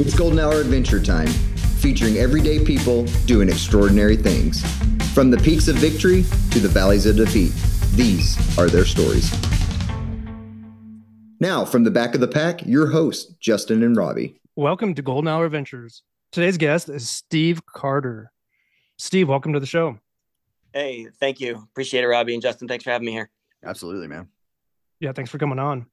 It's Golden Hour Adventure Time, featuring everyday people doing extraordinary things. From the peaks of victory to the valleys of defeat, these are their stories. Now, from the back of the pack, your hosts, Justin and Robbie. Welcome to Golden Hour Adventures. Today's guest is Steve Carter. Steve, welcome to the show. Hey, thank you. Appreciate it, Robbie and Justin. Thanks for having me here. Absolutely, man. Yeah, thanks for coming on.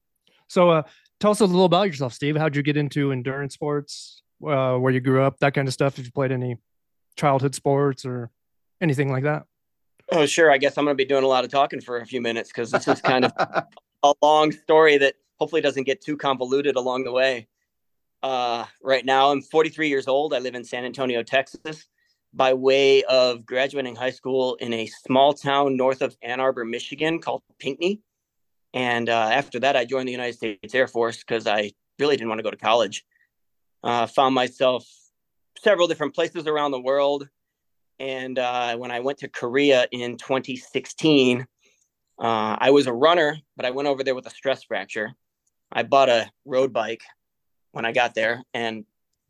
So tell us a little about yourself, Steve. How'd you get into endurance sports, where you grew up, that kind of stuff? If you played any childhood sports or anything like that? Oh, sure. I guess I'm going to be doing a lot of talking for a few minutes because this is kind of a long story that hopefully doesn't get too convoluted along the way. Right now, I'm 43 years old. I live in San Antonio, Texas. By way of graduating high school in a small town north of Ann Arbor, Michigan called Pinckney. And after that, I joined the United States Air Force because I really didn't want to go to college. Found myself several different places around the world. And when I went to Korea in 2016, I was a runner, but I went over there with a stress fracture. I bought a road bike when I got there and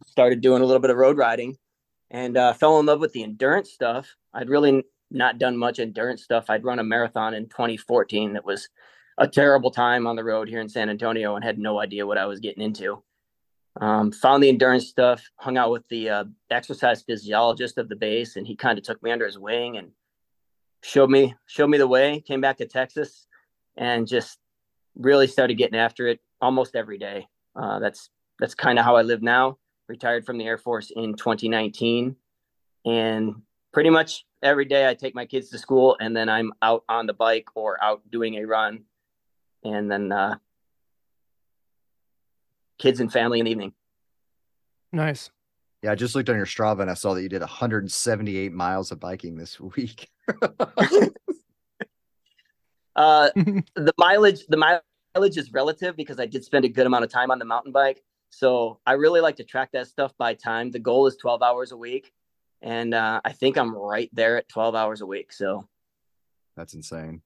started doing a little bit of road riding. And fell in love with the endurance stuff. I'd really not done much endurance stuff. I'd run a marathon in 2014 that was a terrible time on the road here in San Antonio and had no idea what I was getting into. Found the endurance stuff, hung out with the exercise physiologist of the base, and he kind of took me under his wing and showed me the way. Came back to Texas and just really started getting after it almost every day. That's kind of how I live now. Retired from the Air Force in 2019, and pretty much every day I take my kids to school and then I'm out on the bike or out doing a run, and then kids and family in the evening. Nice. Yeah. I just looked on your Strava and I saw that you did 178 miles of biking this week. The mileage is relative because I did spend a good amount of time on the mountain bike. So I really like to track that stuff by time. The goal is 12 hours a week. And I think I'm right there at 12 hours a week. So that's insane.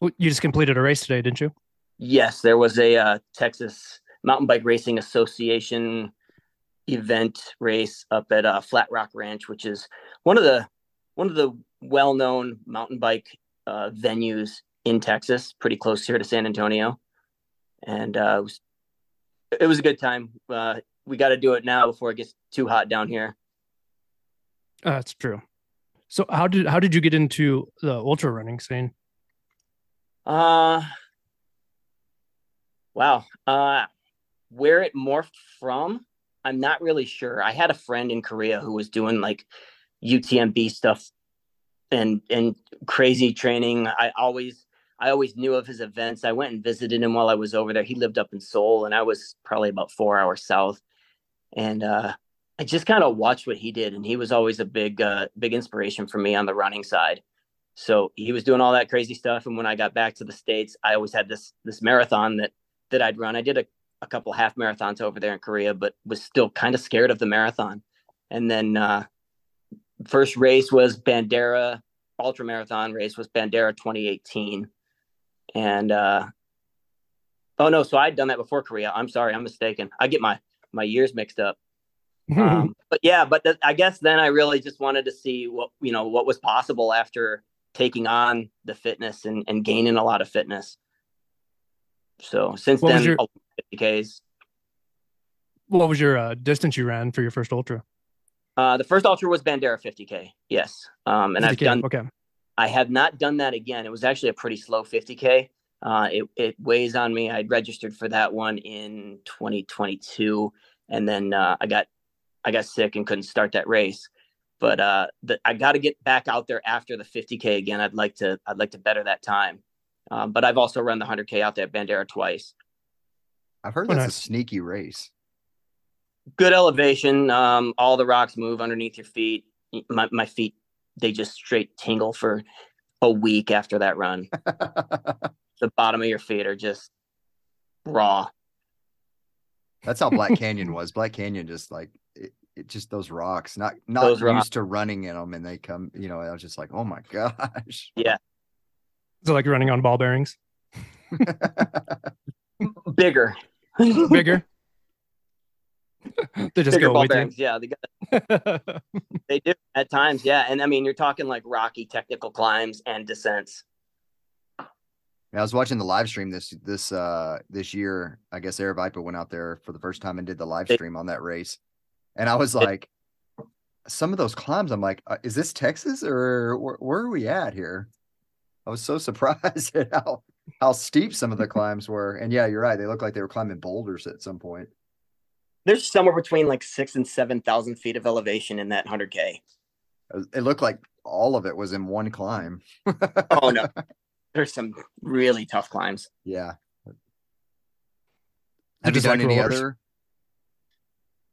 Well, you just completed a race today, didn't you? Yes, there was a Texas Mountain Bike Racing Association event race up at Flat Rock Ranch, which is one of the well-known mountain bike venues in Texas, pretty close here to San Antonio. And it was a good time. We got to do it now before it gets too hot down here. That's true. So how did you get into the ultra running scene? Where it morphed from, I'm not really sure. I had a friend in Korea who was doing like UTMB stuff and crazy training. I always knew of his events. I went and visited him while I was over there. He lived up in Seoul, and I was probably about 4 hours south. And I just kind of watched what he did, and he was always a big inspiration for me on the running side. So he was doing all that crazy stuff. And when I got back to the States, I always had this marathon that I'd run. I did a couple half marathons over there in Korea, but was still kind of scared of the marathon. And then first race was Bandera Ultra Marathon race was Bandera 2018. And, so I'd done that before Korea. I'm sorry, I'm mistaken. I get my years mixed up. But I guess then I really just wanted to see what was possible after taking on the fitness and gaining a lot of fitness. So since then, 50Ks. What was your distance you ran for your first ultra? The first ultra was Bandera 50K. Yes. And 50K, I have not done that again. It was actually a pretty slow 50K. It weighs on me. I'd registered for that one in 2022, and then I got sick and couldn't start that race. But I got to get back out there after the 50K again. I'd like to better that time. But I've also run the 100K out there at Bandera twice. I've heard that's a sneaky race. Good elevation. All the rocks move underneath your feet. My feet, they just straight tingle for a week after that run. The bottom of your feet are just raw. That's how Black Canyon was. Black Canyon just like it just those rocks, not used to running in them, and they come. I was just like, oh my gosh. Yeah. Is it like running on ball bearings? Bigger. They just go away. Yeah, they do at times. Yeah, and I mean, you're talking like rocky technical climbs and descents. I was watching the live stream this year. I guess Air Viper went out there for the first time and did the live stream on that race, and I was like, some of those climbs, I'm like, is this Texas or where are we at here? I was so surprised at how steep some of the climbs were. And yeah, you're right. They looked like they were climbing boulders at some point. There's somewhere between like 6,000 and 7,000 feet of elevation in that 100K. It looked like all of it was in one climb. Oh no, there's some really tough climbs. Yeah. Have you done any other?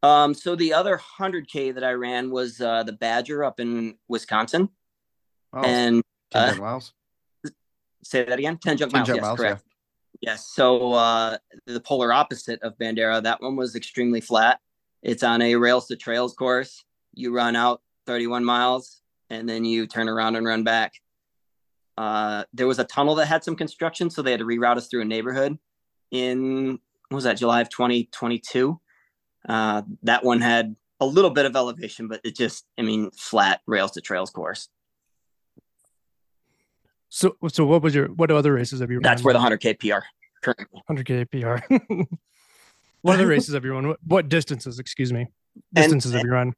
So the other 100K that I ran was the Badger up in Wisconsin. Oh, and 10 jump miles. Say that again. 10 jump miles. Yes, miles, correct. Yeah. Yes. So the polar opposite of Bandera, that one was extremely flat. It's on a rails to trails course. You run out 31 miles and then you turn around and run back. There was a tunnel that had some construction, so they had to reroute us through a neighborhood in, what was that, July of 2022. That one had a little bit of elevation, but it just, I mean, flat rails to trails course. So what other races have you run? That's where the 100K PR currently. 100K PR. What other races have you run? What distances, excuse me, have you run?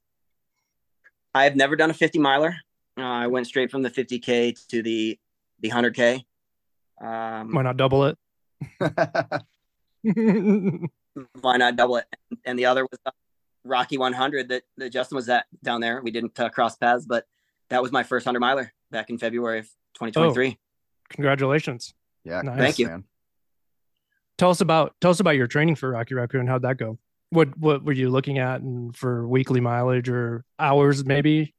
I've never done a 50 miler. I went straight from the 50K to the 100K. Why not double it? Why not double it? And the other was the Rocky 100 that Justin was at down there. We didn't cross paths, but that was my first 100 miler back in February of 2023. Oh, congratulations. Yeah. Nice. Thank you. Man. Tell us about your training for Rocky Raccoon. How'd that go? What were you looking at, and for weekly mileage or hours maybe?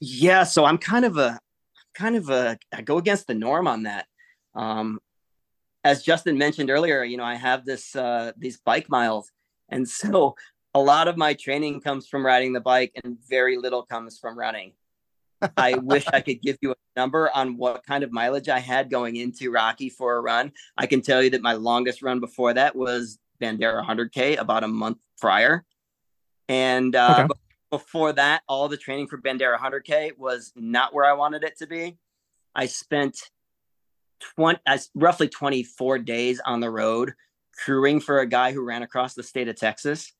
Yeah. So I'm kind of I go against the norm on that. As Justin mentioned earlier, you know, I have this, these bike miles. And so a lot of my training comes from riding the bike and very little comes from running. I wish I could give you a number on what kind of mileage I had going into Rocky for a run. I can tell you that my longest run before that was Bandera 100K about a month prior. And before that, all the training for Bandera 100K was not where I wanted it to be. I spent roughly 24 days on the road crewing for a guy who ran across the state of Texas.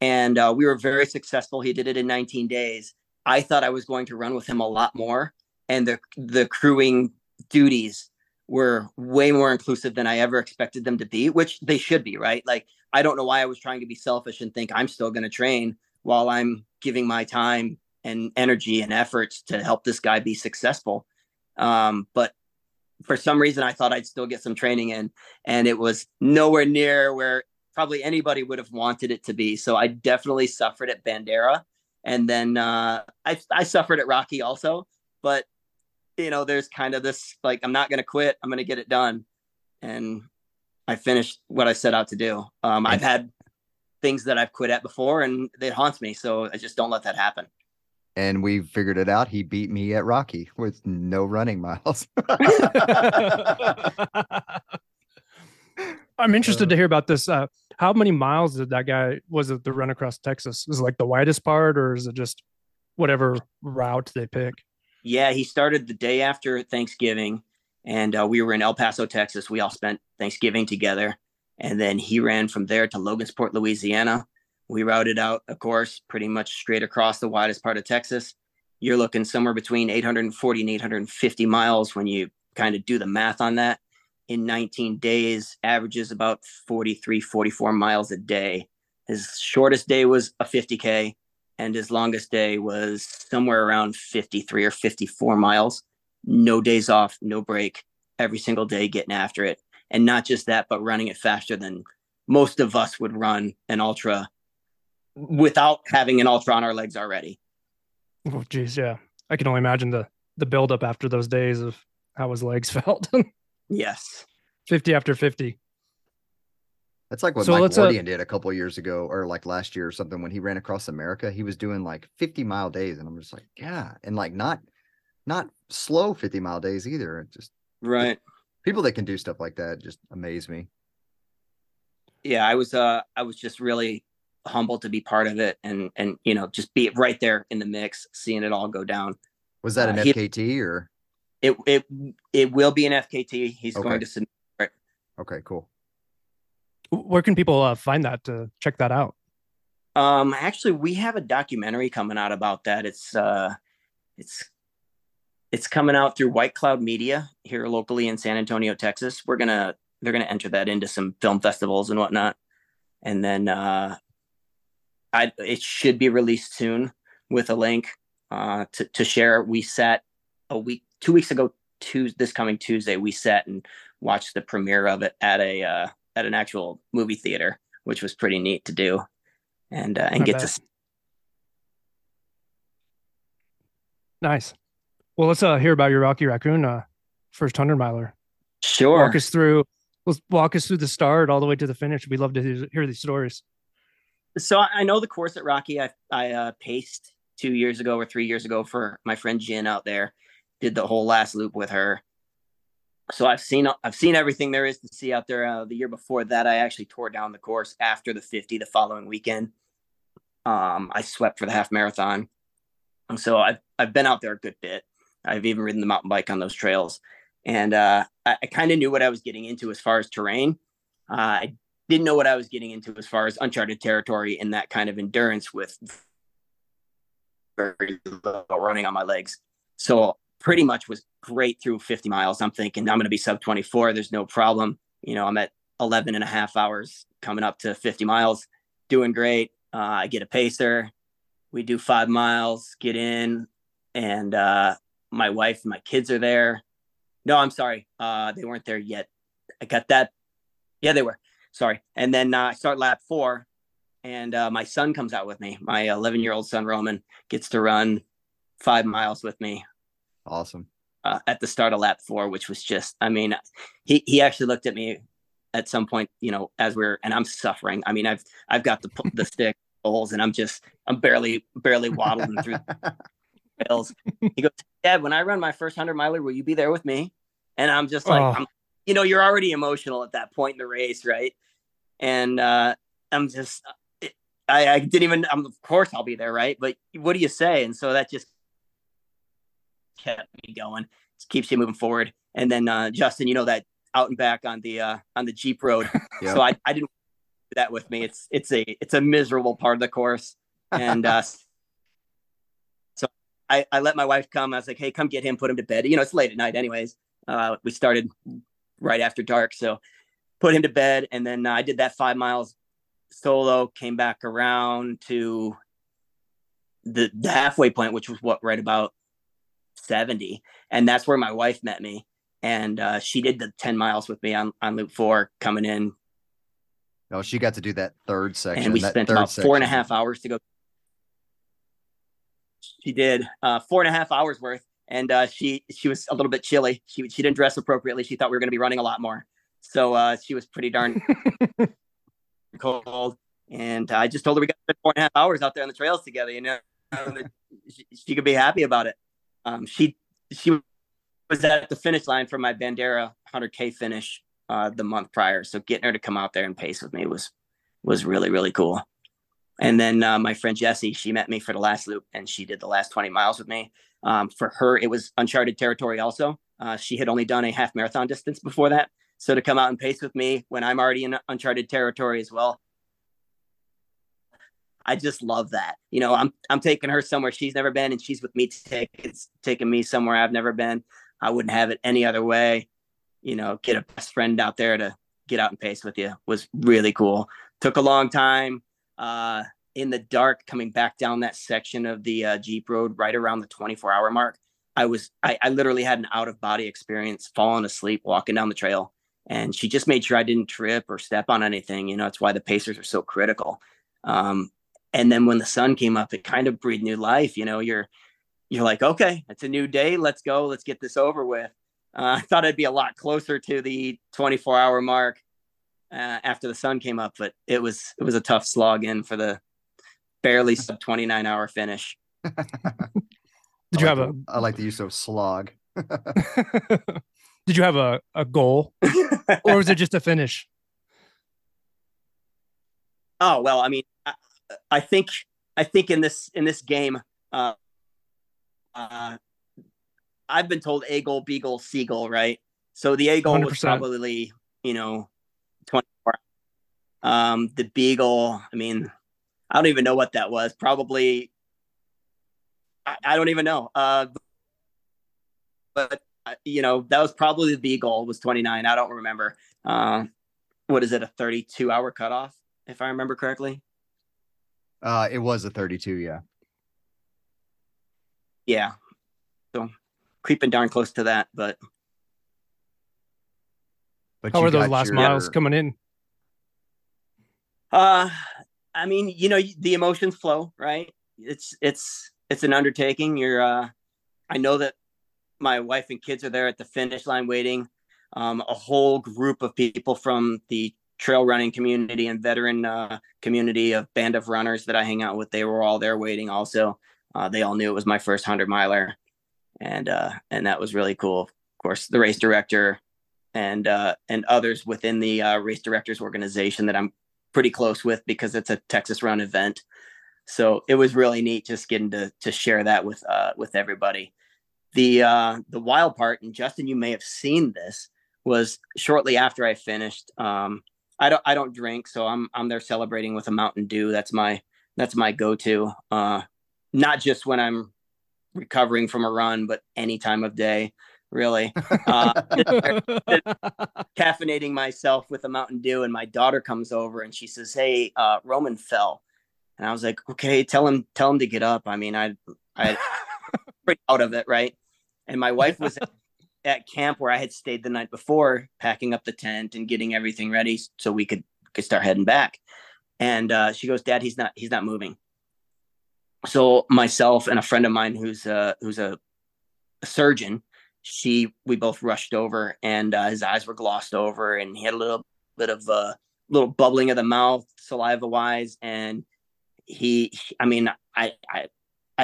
And we were very successful. He did it in 19 days. I thought I was going to run with him a lot more, and the crewing duties were way more inclusive than I ever expected them to be, which they should be, right? Like, I don't know why I was trying to be selfish and think I'm still going to train while I'm giving my time and energy and efforts to help this guy be successful. But for some reason, I thought I'd still get some training in, and it was nowhere near where probably anybody would have wanted it to be. So I definitely suffered at Bandera. And then I suffered at Rocky also, but you know, there's kind of this, like, I'm not going to quit. I'm going to get it done. And I finished what I set out to do. I've had things that I've quit at before and it haunts me. So I just don't let that happen. And we figured it out. He beat me at Rocky with no running miles. I'm interested to hear about this. How many miles did that guy, was it the run across Texas? Is it like the widest part, or is it just whatever route they pick? Yeah, he started the day after Thanksgiving, and we were in El Paso, Texas. We all spent Thanksgiving together, and then he ran from there to Logansport, Louisiana. We routed out, of course, pretty much straight across the widest part of Texas. You're looking somewhere between 840 and 850 miles when you kind of do the math on that. In 19 days, averages about 43, 44 miles a day. His shortest day was a 50K, and his longest day was somewhere around 53 or 54 miles. No days off, no break, every single day getting after it. And not just that, but running it faster than most of us would run an ultra without having an ultra on our legs already. Oh, geez, yeah. I can only imagine the buildup after those days of how his legs felt. Yes. 50 after 50. That's like what Mike Wardian did a couple of years ago, or like last year or something, when he ran across America. He was doing like 50-mile days, and I'm just like, yeah. And like not slow 50-mile days either. It just, right. People that can do stuff like that just amaze me. Yeah, I was just really humbled to be part of it, and you know, just be right there in the mix, seeing it all go down. Was that an FKT or? It will be an FKT. He's going to submit it. Okay, cool. Where can people find that to check that out? Actually, we have a documentary coming out about that. It's coming out through White Cloud Media here locally in San Antonio, Texas. They're gonna enter that into some film festivals and whatnot, and then it should be released soon with a link to share. We sat 2 weeks ago, this coming Tuesday, we sat and watched the premiere of it at an actual movie theater, which was pretty neat to do, and get to. Nice. Well, let's hear about your Rocky Raccoon first 100-miler. Sure. Walk us through the start all the way to the finish. We'd love to hear these stories. So I know the course at Rocky. I paced 2 years ago or 3 years ago for my friend Jen out there. Did the whole last loop with her. So I've seen everything there is to see out there. The year before that, I actually tore down the course after the 50 the following weekend. I swept for the half marathon. And so I've been out there a good bit. I've even ridden the mountain bike on those trails. And I kind of knew what I was getting into as far as terrain. I didn't know what I was getting into as far as uncharted territory and that kind of endurance with very low running on my legs. So pretty much was great through 50 miles. I'm thinking I'm going to be sub 24. There's no problem. You know, I'm at 11 and a half hours coming up to 50 miles, doing great. I get a pacer. We do 5 miles, get in, and my wife and my kids are there. No, I'm sorry. They weren't there yet. I got that. Yeah, they were. Sorry. And then I start lap 4, and my son comes out with me. My 11-year-old son, Roman, gets to run 5 miles with me. Awesome. At the start of lap 4, which was just, I mean, he actually looked at me at some point, you know, and I'm suffering. I mean, I've got the stick holes, and I'm barely waddling through the hills. He goes, "Dad, when I run my first 100-miler, will you be there with me?" And I'm just like, you know, you're already emotional at that point in the race. Right. And, I'm just, I didn't even, of course I'll be there. Right. But what do you say? And so that just kept me going. It keeps you moving forward. And then Justin, you know, that out and back on the Jeep road. Yep. So I didn't do that with me. It's a miserable part of the course. And so I let my wife come. I was like, "Hey, come get him, put him to bed." You know, it's late at night anyways. We started right after dark, so put him to bed. And then I did that 5 miles solo, came back around to the halfway point, which was right about 70, and that's where my wife met me, and she did the 10 miles with me on loop 4 coming in. Oh, she got to do that third section, and we spent about 4.5 hours to go. She did 4.5 hours worth, and she was a little bit chilly. She didn't dress appropriately. She thought we were going to be running a lot more, so she was pretty darn cold. And I just told her we got 4.5 hours out there on the trails together. You know, she could be happy about it. She was at the finish line for my Bandera 100K finish the month prior. So getting her to come out there and pace with me was really, really cool. And then my friend Jessie, she met me for the last loop, and she did the last 20 miles with me. For her, it was uncharted territory also. She had only done a half marathon distance before that. So to come out and pace with me when I'm already in uncharted territory as well, I just love that. You know, I'm taking her somewhere she's never been, and she's with me taking me somewhere I've never been. I wouldn't have it any other way. You know, get a best friend out there to get out and pace with you was really cool. Took a long time in the dark, coming back down that section of the Jeep road right around the 24-hour mark. I literally had an out of body experience, falling asleep, walking down the trail. And she just made sure I didn't trip or step on anything. You know, it's why the pacers are so critical. And then when the sun came up, it kind of breathed new life. You know, you're like, okay, it's a new day. Let's go. Let's get this over with. I thought I'd be a lot closer to the 24-hour mark after the sun came up, but it was a tough slog in for the barely sub 29-hour finish. I like the use of slog. Did you have a goal, or was it just a finish? Oh, well, I mean, I think in this game, I've been told A goal, B goal, C goal, right? So the A goal 100%. Was probably, 24. The B goal, I don't even know what that was. Probably, I don't even know. But that was probably the B goal was 29. I don't remember. What is it? A 32-hour cutoff, if I remember correctly. It was a 32. Yeah. Yeah. So creeping darn close to that, but how are those last miles coming in? The emotions flow, right? It's an undertaking. I know that my wife and kids are there at the finish line waiting. A whole group of people from the trail running community and veteran community of Band of Runners that I hang out with, they were all there waiting also. They all knew it was my first 100-miler. And that was really cool. Of course, the race director and others within the race directors organization that I'm pretty close with because it's a Texas run event. So it was really neat just getting to share that with everybody. The wild part, and Justin, you may have seen this, was shortly after I finished. I don't drink, so I'm there celebrating with a Mountain Dew. That's my go-to. Not just when I'm recovering from a run, but any time of day, really. Caffeinating myself with a Mountain Dew, and my daughter comes over and she says, "Hey, Roman fell," and I was like, "Okay, tell him to get up." I freaked out of it, right? And my wife was at camp where I had stayed the night before, packing up the tent and getting everything ready so we could start heading back. And she goes, "Dad, he's not moving." So myself and a friend of mine who's a surgeon, we both rushed over, and his eyes were glossed over, and he had a little bit of a little bubbling of the mouth, saliva wise. And I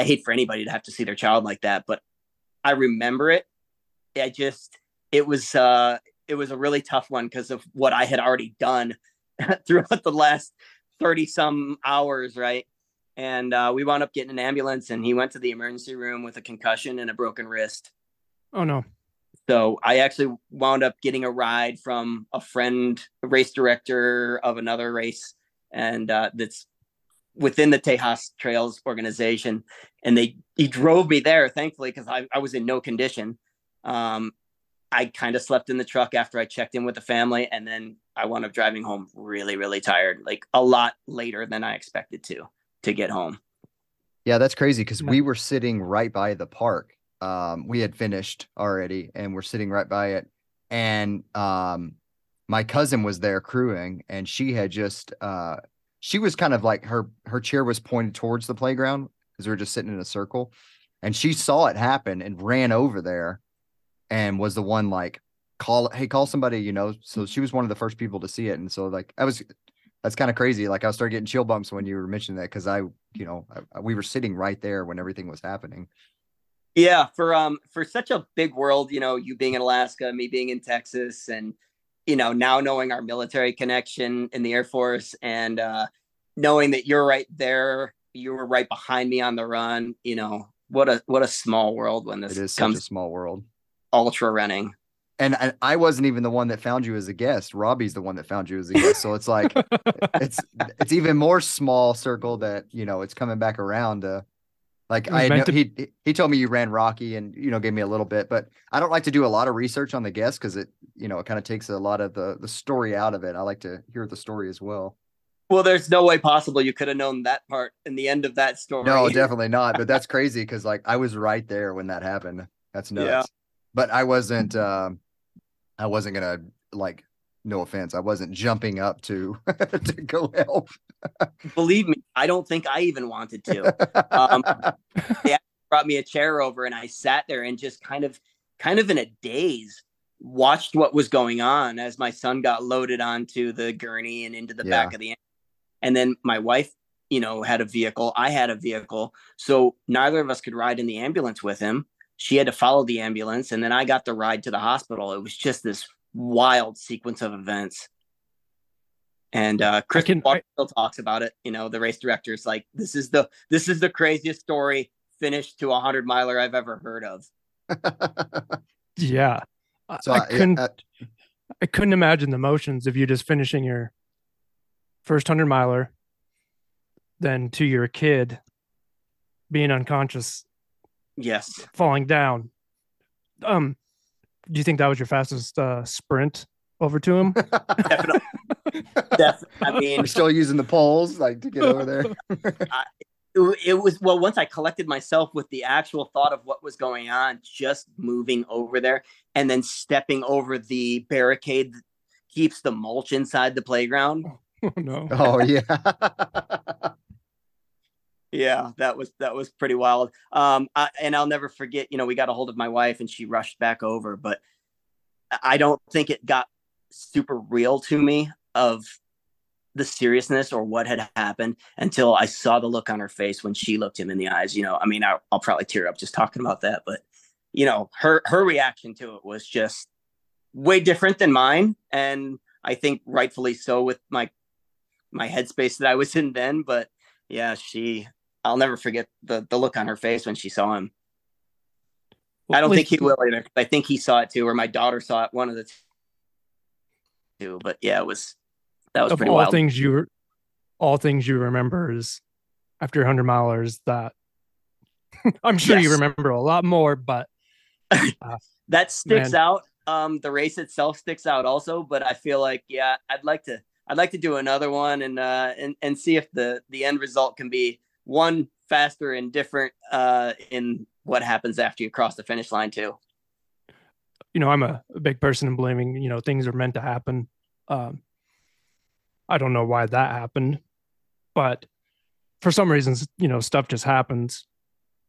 hate for anybody to have to see their child like that, but I remember it. It was a really tough one because of what I had already done throughout the last 30 some hours. Right. And we wound up getting an ambulance, and he went to the emergency room with a concussion and a broken wrist. Oh no. So I actually wound up getting a ride from a friend, a race director of another race. And that's within the Tejas Trails organization. And he drove me there, thankfully, because I was in no condition. I kind of slept in the truck after I checked in with the family, and then I wound up driving home really, really tired, like a lot later than I expected to get home. Yeah, that's crazy because we were sitting right by the park. We had finished already and we're sitting right by it. And my cousin was there crewing, and she had just she was kind of like her chair was pointed towards the playground because we were just sitting in a circle, and she saw it happen and ran over there and was the one like, call somebody, so she was one of the first people to see it. And so that's kind of crazy. Like I started getting chill bumps when you were mentioning that, because we were sitting right there when everything was happening. Yeah, for such a big world, you being in Alaska, me being in Texas, and now knowing our military connection in the Air Force, and knowing that you're right there, you were right behind me on the run. What a small world when this comes. Such a small world. Ultra running. And I wasn't even the one that found you as a guest. Robbie's the one that found you as a guest. So it's like, it's even more small circle that, it's coming back around. He told me you ran Rocky and, gave me a little bit, but I don't like to do a lot of research on the guest because it kind of takes a lot of the story out of it. I like to hear the story as well. Well, there's no way possible you could have known that part in the end of that story. No, definitely not. But that's crazy because I was right there when that happened. That's nuts. Yeah. But I wasn't gonna no offense, I wasn't jumping up to to go help. Believe me, I don't think I even wanted to. They brought me a chair over, and I sat there and just kind of in a daze watched what was going on as my son got loaded onto the gurney and into the back of the ambulance. And then my wife, had a vehicle. I had a vehicle, so neither of us could ride in the ambulance with him. She had to follow the ambulance, and then I got the ride to the hospital. It was just this wild sequence of events. And Chris still talks about it. You know, the race director's like, this is the craziest story finish to a 100-miler I've ever heard of. Yeah. So I couldn't imagine the motions of you just finishing your first 100-miler, then to your kid being unconscious. Yes. Falling down. Do you think that was your fastest sprint over to him? Definitely. I mean, we're still using the poles like to get over there. It was, well, once I collected myself with the actual thought of what was going on, just moving over there and then stepping over the barricade that keeps the mulch inside the playground. Oh, no. Oh, yeah. Yeah, that was pretty wild. And I'll never forget, you know, we got a hold of my wife and she rushed back over, but I don't think it got super real to me of the seriousness or what had happened until I saw the look on her face when she looked him in the eyes. You know, I mean, I'll probably tear up just talking about that, but you know, her reaction to it was just way different than mine. And I think rightfully so with my headspace that I was in then, but yeah, I'll never forget the look on her face when she saw him. Well, I don't think he will either. I think he saw it too, or my daughter saw it, one of the two, but yeah, that was pretty wild. All things you remember is after 100-milers that I'm sure you remember a lot more, but that sticks out. The race itself sticks out also, but I feel like, yeah, I'd like to do another one and see if the end result can be one faster and different in what happens after you cross the finish line too. You know, I'm a big person in believing, you know, things are meant to happen. I don't know why that happened, but for some reasons, you know, stuff just happens.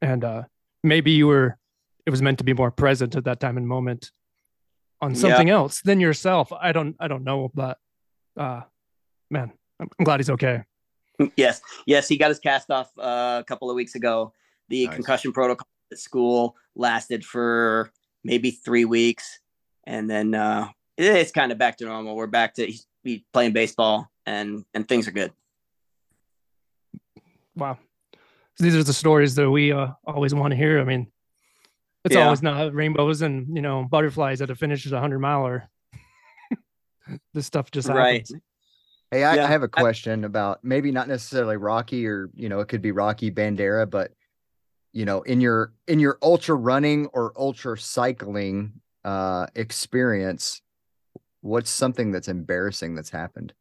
And maybe it was meant to be more present at that time and moment on something else than yourself. I don't know, but man, I'm glad he's okay. Yes. He got his cast off a couple of weeks ago. The concussion protocol at school lasted for maybe 3 weeks. And then it's kind of back to normal. We're back to playing baseball and things are good. Wow. So these are the stories that we always want to hear. I mean, it's always not rainbows and, you know, butterflies at a finish at 100-miler. This stuff just happens. Right. Hey, I have a question about maybe not necessarily Rocky, or, you know, it could be Rocky Bandera, but, you know, in your ultra running or ultra cycling experience, what's something that's embarrassing that's happened?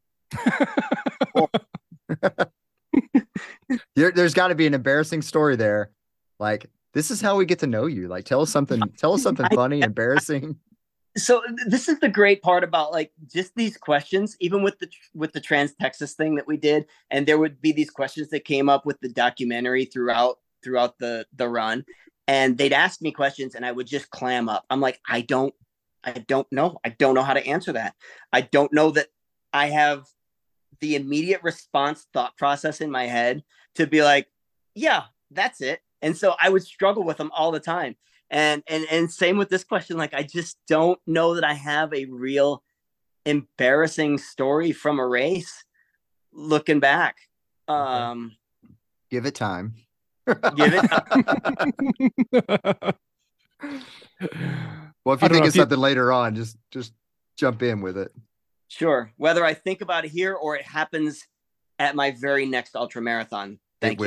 There's got to be an embarrassing story there. Like, this is how we get to know you. Like, tell us something funny, embarrassing. So this is the great part about like just these questions, even with the Trans Texas thing that we did. And there would be these questions that came up with the documentary throughout the run. And they'd ask me questions and I would just clam up. I'm like, I don't know. I don't know how to answer that. I don't know that I have the immediate response thought process in my head to be like, yeah, that's it. And so I would struggle with them all the time. And same with this question. Like, I just don't know that I have a real embarrassing story from a race looking back. Give it time. Well, if you think of something later on, just jump in with it. Sure. Whether I think about it here or it happens at my very next ultra marathon. It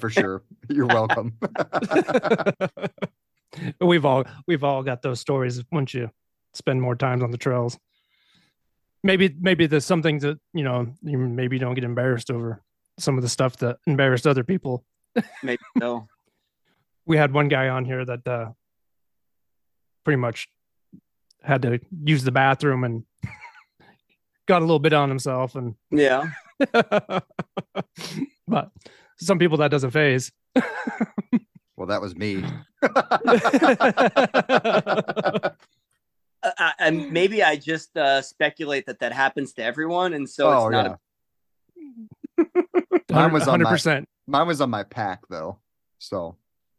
for sure. You're welcome. We've all got those stories once you spend more time on the trails. Maybe there's some things that, you know, you maybe don't get embarrassed over, some of the stuff that embarrassed other people. Maybe so. We had one guy on here that pretty much had to use the bathroom and got a little bit on himself, and yeah. But some people that doesn't faze. Well, that was me. Maybe I just speculate that happens to everyone, and so it's not. Yeah. Mine was 100%. Mine was on my pack though, so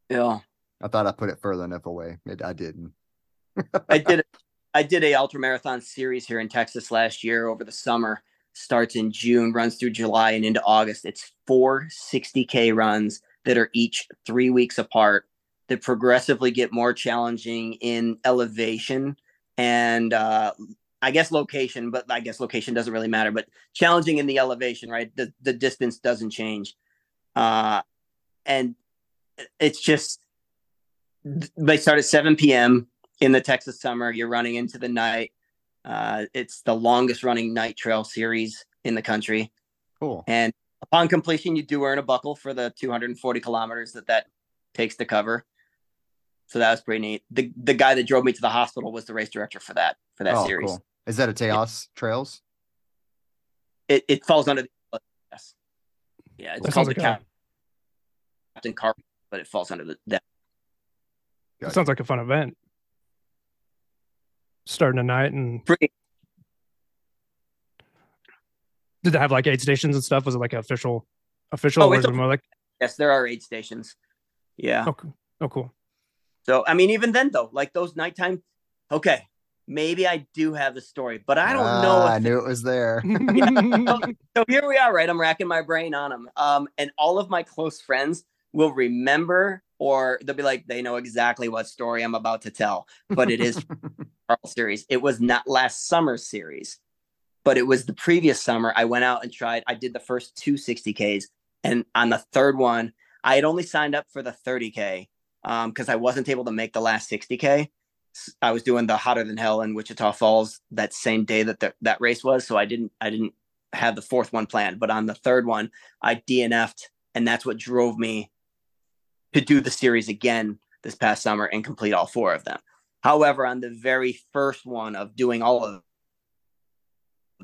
yeah. I thought I put it further enough away. I didn't. I did. I did a ultramarathon series here in Texas last year over the summer, starts in June, runs through July and into August. It's 4 60K runs that are each 3 weeks apart that progressively get more challenging in elevation and I guess location, but I guess location doesn't really matter, but challenging in the elevation, right? The distance doesn't change. And it's just, they start at 7 p.m. in the Texas summer. You're running into the night. It's the longest running night trail series in the country. Cool. And upon completion, you do earn a buckle for the 240 kilometers that takes to cover. So that was pretty neat. The guy that drove me to the hospital was the race director for that series. Cool. Is that a Tejas Trails? It falls under the, yes. Yeah, it's called the Captain Car, but it falls under that. That sounds like a fun event. Starting tonight and free. Did they have like aid stations and stuff? Was it like an official? Oh, or more like... Yes, there are aid stations. Yeah. Oh, cool. So, I mean, even then though, like those nighttime, okay, maybe I do have the story, but I don't know. I knew it was there. So here we are, right? I'm racking my brain on them. And all of my close friends will remember, or they'll be like, they know exactly what story I'm about to tell, but it is series. It was not last summer's series, but it was the previous summer. I went out and tried, I did the first 2 60Ks. And on the third one, I had only signed up for the 30K. Because I wasn't able to make the last 60K. I was doing the Hotter Than Hell in Wichita Falls that same day that that race was. So I didn't have the fourth one planned, but on the third one, I DNF'd, and that's what drove me to do the series again this past summer and complete all four of them. However, on the very first one of doing all of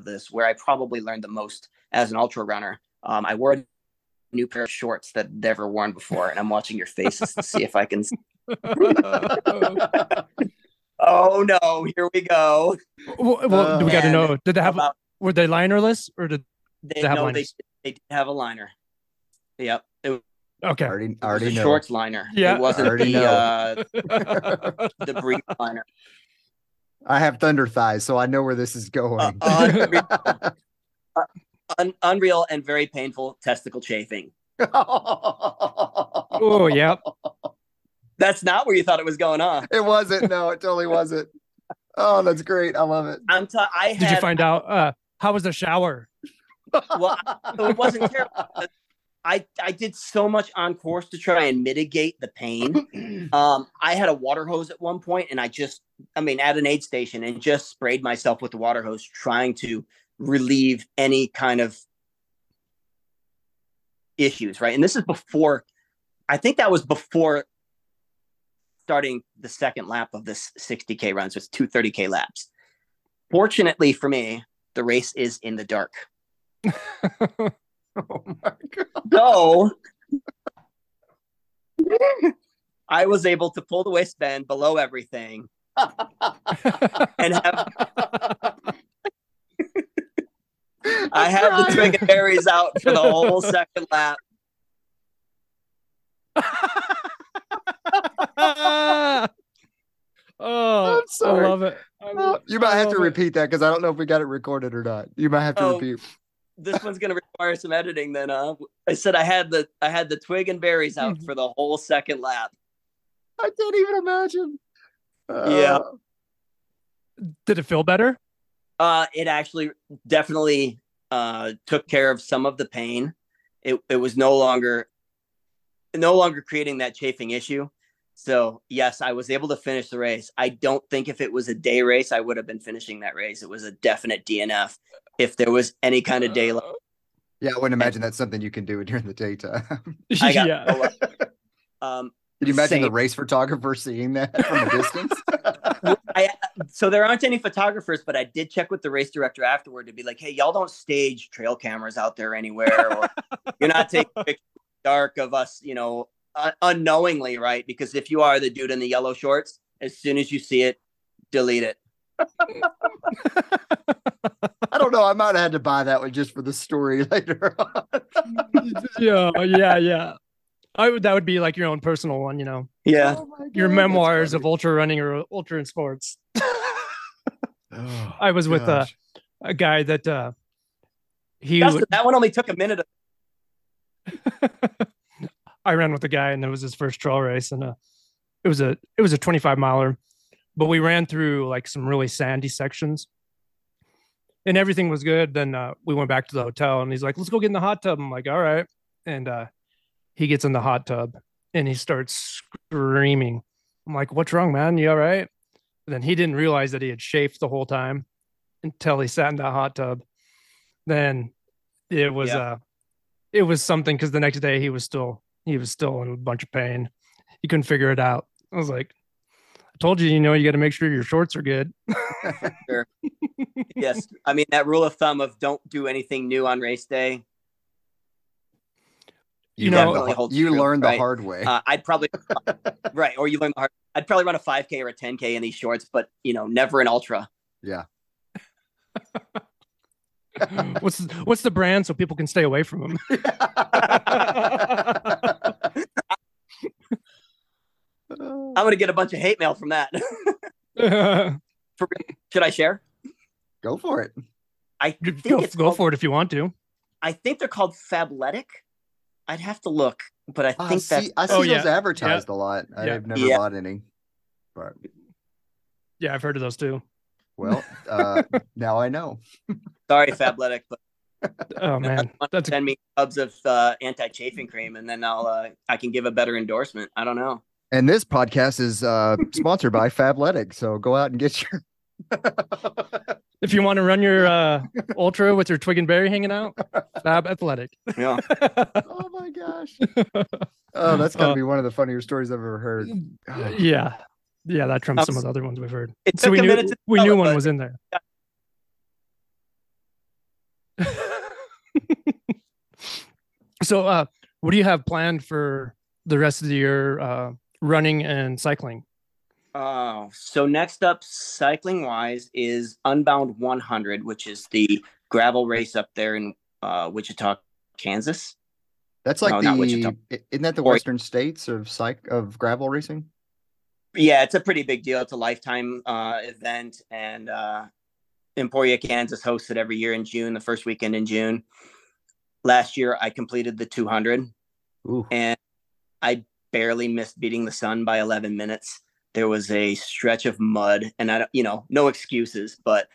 this, where I probably learned the most as an ultra runner, I wore new pair of shorts that I'd never worn before, and I'm watching your faces to see if I can. Oh no, here we go. Well, we got to know. Did they have? Were they linerless, or did they have liners? They did have a liner. Yep. Okay. Already know. Shorts liner. Yeah. It wasn't the brief liner. I have thunder thighs, so I know where this is going. Unreal and very painful testicle chafing. Oh, yeah. That's not where you thought it was going on. It wasn't. No, it totally wasn't. Oh, that's great. I love it. Did you find out how was the shower? Well, it wasn't terrible. I did so much on course to try and mitigate the pain. I had a water hose at one point, and I mean, at an aid station, and just sprayed myself with the water hose trying to relieve any kind of issues, right? And this is before, I think that was before starting the second lap of this 60K run. So it's 2 30K laps. Fortunately for me, the race is in the dark. Oh my God. So I was able to pull the waistband below everything and have... I have the twig and berries out for the whole second lap. Oh, I love it. You might have to repeat that because I don't know if we got it recorded or not. You might have to repeat. This one's going to require some editing then. I said I had the twig and berries out for the whole second lap. I can't even imagine. Yeah. Did it feel better? It actually definitely took care of some of the pain. It was no longer creating that chafing issue. So yes, I was able to finish the race. I don't think if it was a day race, I would have been finishing that race. It was a definite DNF if there was any kind of day. Yeah, I wouldn't imagine that's something you can do during the daytime. I got Can you imagine the race photographer seeing that from a distance? So there aren't any photographers, but I did check with the race director afterward to be like, hey, y'all don't stage trail cameras out there anywhere. Or you're not taking pictures in the dark of us, unknowingly, right? Because if you are the dude in the yellow shorts, as soon as you see it, delete it. I don't know. I might have had to buy that one just for the story later on. Yeah. That would be like your own personal one, Yeah. Oh my God, your memoirs of ultra running or ultra in sports. I was with a guy that That one only took a minute. I ran with a guy, and it was his first trail race, and it was a 25 miler, but we ran through like some really sandy sections, and everything was good. Then we went back to the hotel, and he's like, "Let's go get in the hot tub." I'm like, "All right," and he gets in the hot tub, and he starts screaming. I'm like, "What's wrong, man? You all right?" And then he didn't realize that he had chafed the whole time until he sat in that hot tub. Then it was it was something, because the next day he was still in a bunch of pain. He couldn't figure it out. I was like, "I told you, you got to make sure your shorts are good." Sure. Yes, I mean, that rule of thumb of don't do anything new on race day. You learn the hard way. I'd probably right, or you learn the hard. I'd probably run a 5K or a 10K in these shorts, but never an ultra. Yeah. What's the brand so people can stay away from them? I'm gonna get a bunch of hate mail from that. Should I share? Go for it. Go for it if you want to. I think they're called Fabletic. I'd have to look, but I see those advertised a lot. Yeah. I've never bought any, but yeah, I've heard of those too. Well, now I know. Sorry, Fabletic, but oh man, send me tubs of anti-chafing cream, and then I can give a better endorsement. I don't know. And this podcast is sponsored by Fabletic, so go out and get your. If you want to run your ultra with your twig and berry hanging out, Fab Athletic. Yeah. Oh my gosh. Oh, that's gotta be one of the funnier stories I've ever heard. Oh. Yeah. Yeah, that trumps some of the other ones we've heard. So we knew one was in there. Yeah. So what do you have planned for the rest of the year, running and cycling? So next up, cycling wise, is Unbound 100, which is the gravel race up there in Wichita, Kansas. That's like isn't that the Western States of gravel racing? Yeah, it's a pretty big deal. It's a lifetime event, and Emporia, Kansas hosts it every year in June, the first weekend in June. Last year, I completed the 200. Ooh. And I barely missed beating the sun by 11 minutes. There was a stretch of mud, and I don't, no excuses, but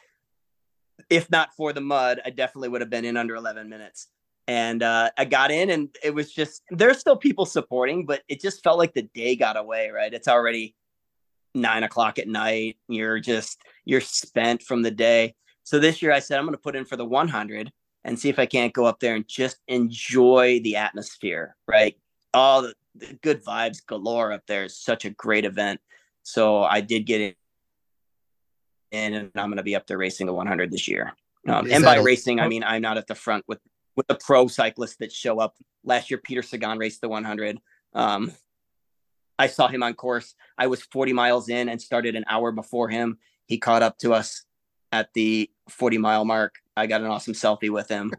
if not for the mud, I definitely would have been in under 11 minutes. And I got in, and it was just, there's still people supporting, but it just felt like the day got away, right? It's already 9:00 at night. You're spent from the day. So this year I said, I'm going to put in for the 100 and see if I can't go up there and just enjoy the atmosphere, right? All the good vibes galore up there. Is such a great event. So I did get in, and I'm going to be up there racing the 100 this year. And by racing, I mean, I'm not at the front with the pro cyclists that show up. Last year, Peter Sagan raced the 100. I saw him on course. I was 40 miles in and started an hour before him. He caught up to us at the 40-mile mark. I got an awesome selfie with him.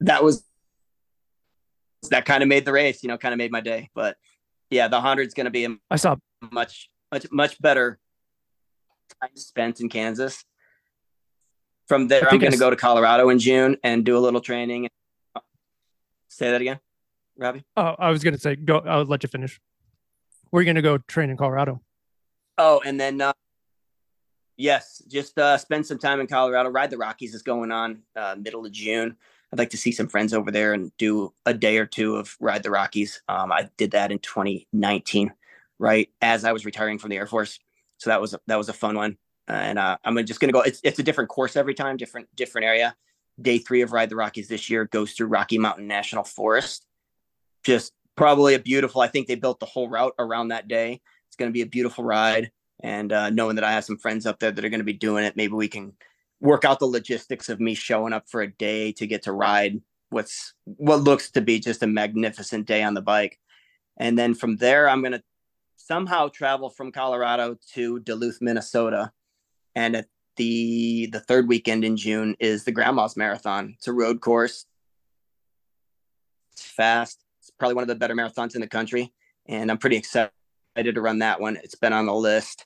That kind of made the race, kind of made my day. But yeah, the 100's going to be much better time spent in Kansas. From there, I'm going to go to Colorado in June and do a little training. Say that again, Robbie? Oh, I was going to say, go. I'll let you finish. We're going to go train in Colorado. Oh, and then, spend some time in Colorado. Ride the Rockies is going on middle of June. I'd like to see some friends over there and do a day or two of Ride the Rockies. I did that in 2019, right, as I was retiring from the Air Force. So that was a fun one. And I'm just going to go. It's a different course every time, different area. Day 3 of Ride the Rockies this year goes through Rocky Mountain National Forest. Just probably a beautiful. I think they built the whole route around that day. It's going to be a beautiful ride. And knowing that I have some friends up there that are going to be doing it, maybe we can work out the logistics of me showing up for a day to get to ride what looks to be just a magnificent day on the bike. And then from there, I'm going to somehow travel from Colorado to Duluth, Minnesota. And at the third weekend in June is the Grandma's Marathon. It's a road course. It's fast. It's probably one of the better marathons in the country. And I'm pretty excited to run that one. It's been on the list.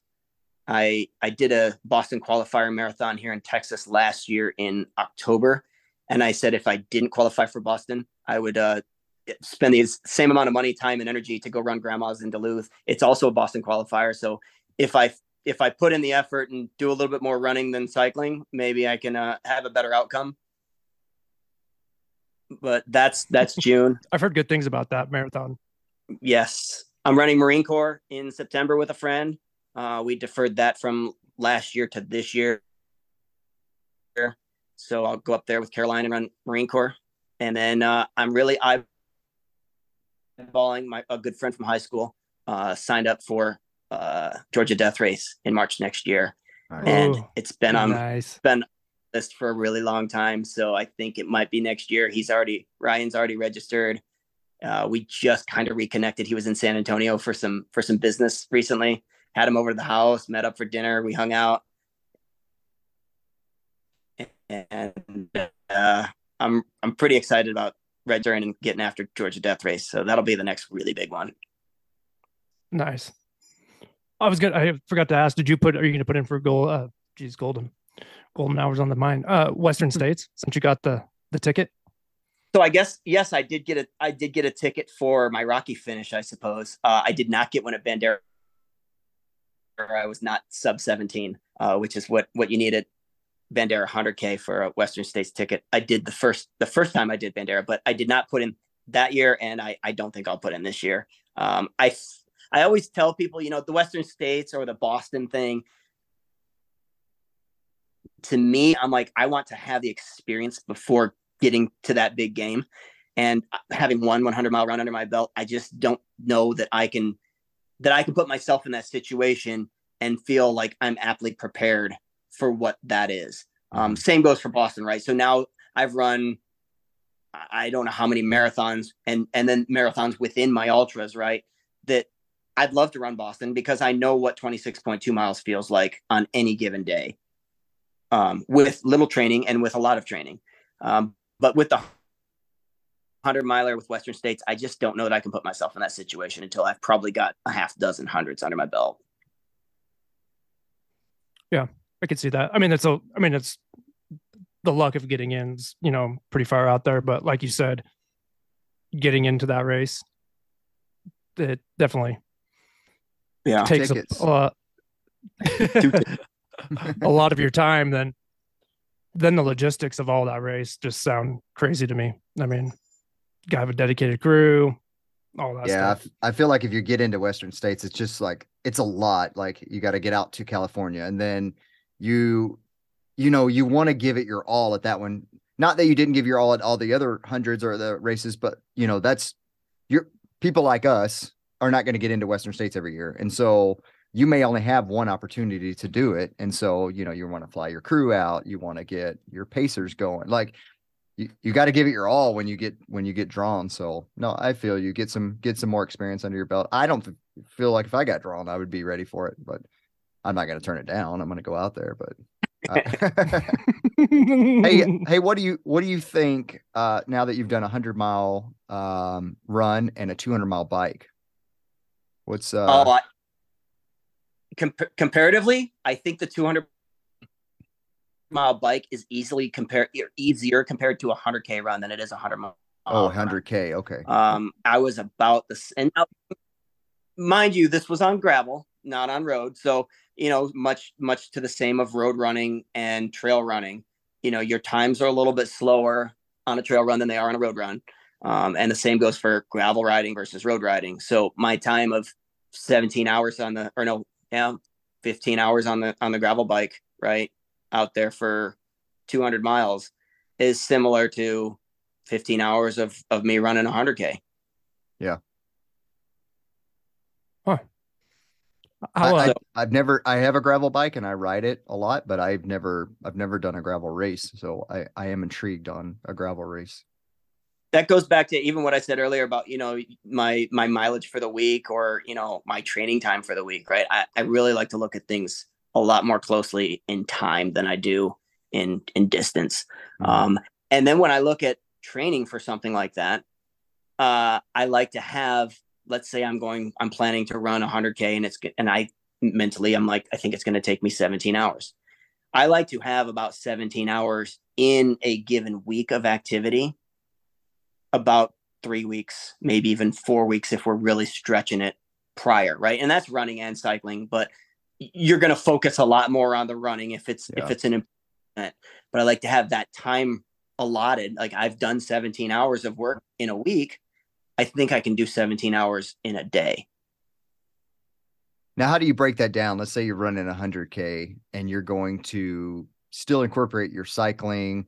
I did a Boston qualifier marathon here in Texas last year in October, And I said, if I didn't qualify for Boston, I would spend the same amount of money, time, and energy to go run grandmas in Duluth. It's also a Boston qualifier. So if I put in the effort and do a little bit more running than cycling, maybe I can have a better outcome. But that's June. I've heard good things about that marathon. Yes. I'm running Marine Corps in September with a friend. We deferred that from last year to this year. So I'll go up there with Caroline and run Marine Corps. And then I'm really eyeballing a good friend from high school, signed up for Georgia Death Race in March next year. Nice. And it's been on been list for a really long time. So I think it might be next year. Ryan's already registered. We just kind of reconnected. He was in San Antonio for some business recently. Had him over to the house, met up for dinner. We hung out. And I'm pretty excited about registering and getting after Georgia Death Race. So that'll be the next really big one. Nice. I forgot to ask, are you going to put in for golden hours on the mind, Western States, since you got the ticket? So I guess, yes, I did get a ticket for my Rocky finish, I suppose. I did not get one at Bandera. I was not sub 17, which is what you needed. Bandera 100K for a Western States ticket. I did the first time I did Bandera, but I did not put in that year. And I don't think I'll put in this year. I always tell people, the Western States or the Boston thing, to me, I'm like, I want to have the experience before getting to that big game. And having one 100-mile run under my belt, I just don't know that I can put myself in that situation and feel like I'm aptly prepared for what that is. Same goes for Boston, right? So now I've run, I don't know how many marathons and then marathons within my ultras, right? That I'd love to run Boston because I know what 26.2 miles feels like on any given day, with little training and with a lot of training. But with the 100-miler with Western States, I just don't know that I can put myself in that situation until I've probably got a half dozen hundreds under my belt. Yeah. I could see that. It's the luck of getting in, pretty far out there. But like you said, getting into that race, it definitely takes a lot of your time. Then the logistics of all that race just sound crazy to me. Gotta have a dedicated crew, all that stuff. I feel like if you get into Western States, it's just like, it's a lot. Like you got to get out to California and then you want to give it your all at that one. Not that you didn't give your all at all the other hundreds or the races, but that's your people like us are not going to get into Western States every year. And so you may only have one opportunity to do it. And so, you want to fly your crew out, you want to get your pacers going, like you got to give it your all when you get drawn. So no, I feel you get some more experience under your belt. I don't feel like if I got drawn, I would be ready for it, but I'm not going to turn it down. I'm going to go out there, but hey, what do you think now that you've done 100-mile run and a 200-mile bike? What's comparatively? I think the 200-mile bike is easier compared to a 100K run than it is a 100-mile. Oh, 100K. Okay. I was about this, and now, mind you, this was on gravel, not on road. So, much to the same of road running and trail running, your times are a little bit slower on a trail run than they are on a road run. And the same goes for gravel riding versus road riding. So my time of 15 hours on the gravel bike, right out there for 200 miles is similar to 15 hours of me running 100K. Yeah. Huh. I have a gravel bike and I ride it a lot, but I've never done a gravel race. So I am intrigued on a gravel race. That goes back to even what I said earlier about, my mileage for the week or, my training time for the week, right? I really like to look at things a lot more closely in time than I do in distance. Mm-hmm. And then when I look at training for something like that, I like to have, let's say I'm planning to run 100K and I mentally, I'm like, I think it's going to take me 17 hours. I like to have about 17 hours in a given week of activity, about 3 weeks, maybe even 4 weeks if we're really stretching it prior, right? And that's running and cycling, but you're going to focus a lot more on the running if it's an improvement. But I like to have that time allotted. Like, I've done 17 hours of work in a week. I think I can do 17 hours in a day. Now, how do you break that down? Let's say you're running 100K and you're going to still incorporate your cycling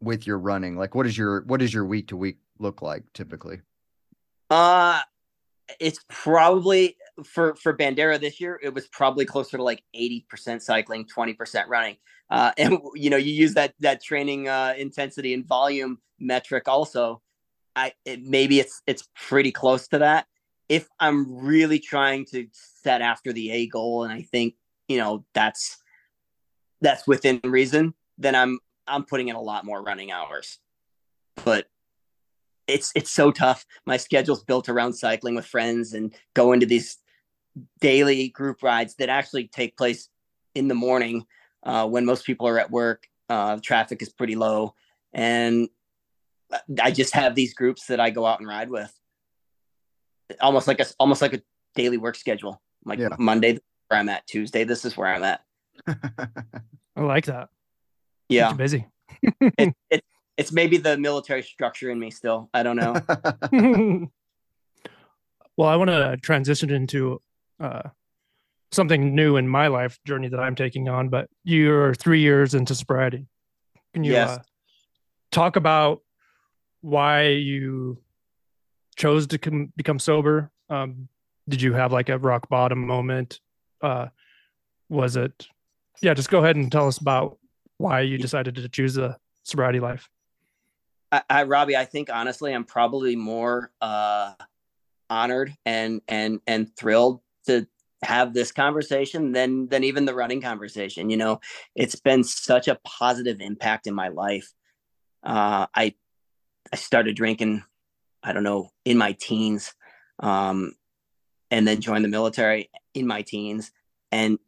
with your running. Like, what is your week to week look like typically? It's probably for Bandera this year, it was probably closer to like 80% cycling, 20% running. And you know, you use that training intensity and volume metric also. Maybe it's pretty close to that. If I'm really trying to set after the A goal, and I think, you know, that's within reason, then I'm putting in a lot more running hours. But it's so tough. My schedule's built around cycling with friends and go into these daily group rides that actually take place in the morning when most people are at work. Traffic is pretty low, and I just have these groups that I go out and ride with. Almost like a daily work schedule. Like, yeah. Monday, this is where I'm at. Tuesday, this is where I'm at. I like that. Yeah, you're busy. It's maybe the military structure in me still. I don't know. Well, I want to transition into something new in my life journey that I'm taking on. But you're 3 years into sobriety. Can you talk about why you chose to become sober? Did you have like a rock bottom moment? Just go ahead and tell us about why you decided to choose a sobriety life. Robbie, I think honestly, I'm probably more honored and thrilled to have this conversation than even the running conversation. You know, it's been such a positive impact in my life. I started drinking, I don't know, in my teens, and then joined the military in my teens, and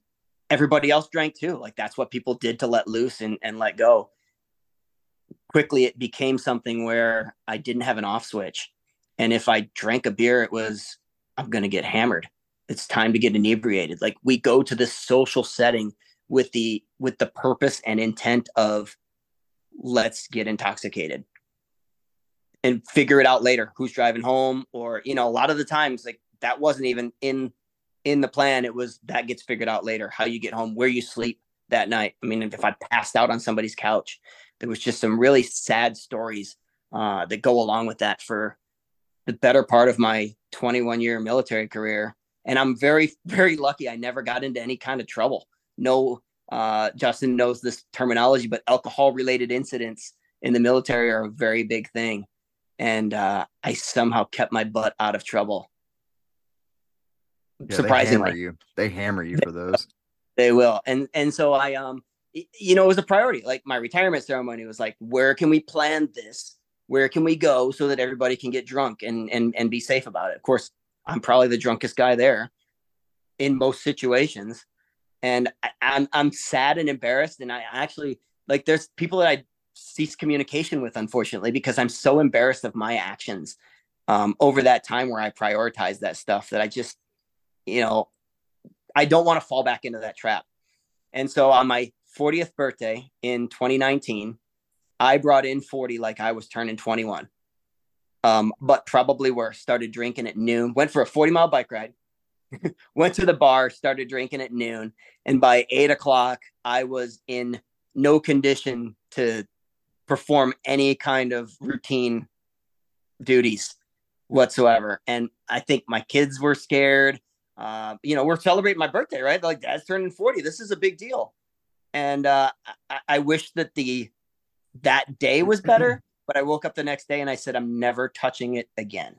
everybody else drank too. Like, that's what people did to let loose and let go. Quickly, it became something where I didn't have an off switch. And if I drank a beer, it was, I'm going to get hammered. It's time to get inebriated. Like, we go to this social setting with the purpose and intent of, let's get intoxicated and figure it out later, who's driving home, or, you know, a lot of the times, like, that wasn't even in the plan. It was, that gets figured out later, how you get home, where you sleep that night. I mean, if I passed out on somebody's couch, there was just some really sad stories that go along with that for the better part of my 21-year military career. And I'm very, very lucky. I never got into any kind of trouble. No, Justin knows this terminology, but alcohol-related incidents in the military are a very big thing. And I somehow kept my butt out of trouble. Yeah, surprisingly, they hammer you for those. They will. And so I, you know, it was a priority. Like, my retirement ceremony was like, where can we plan this? Where can we go so that everybody can get drunk and be safe about it? Of course, I'm probably the drunkest guy there in most situations. And I'm sad and embarrassed. And I actually, like, there's people that I cease communication with, unfortunately, because I'm so embarrassed of my actions over that time where I prioritize that stuff, that I just, you know, I don't want to fall back into that trap. And so on my 40th birthday in 2019, I brought in 40 like I was turning 21, but probably worse. Started drinking at noon, went for a 40-mile bike ride, went to the bar, started drinking at noon, and by 8 o'clock, I was in no condition to perform any kind of routine duties whatsoever. And I think my kids were scared. You know, we're celebrating my birthday, right? Like, Dad's turning 40. This is a big deal. And I wish that that day was better, but I woke up the next day and I said, I'm never touching it again.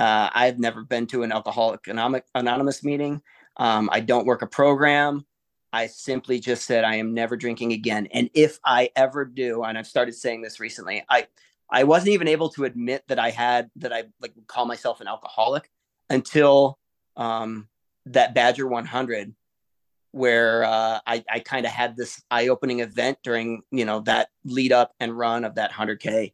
I've never been to an Alcoholics Anonymous meeting. I don't work a program. I simply just said, I am never drinking again. And if I ever do, and I've started saying this recently, I wasn't even able to admit that I like call myself an alcoholic until that Badger 100 where I kind of had this eye-opening event during, you know, that lead up and run of that 100K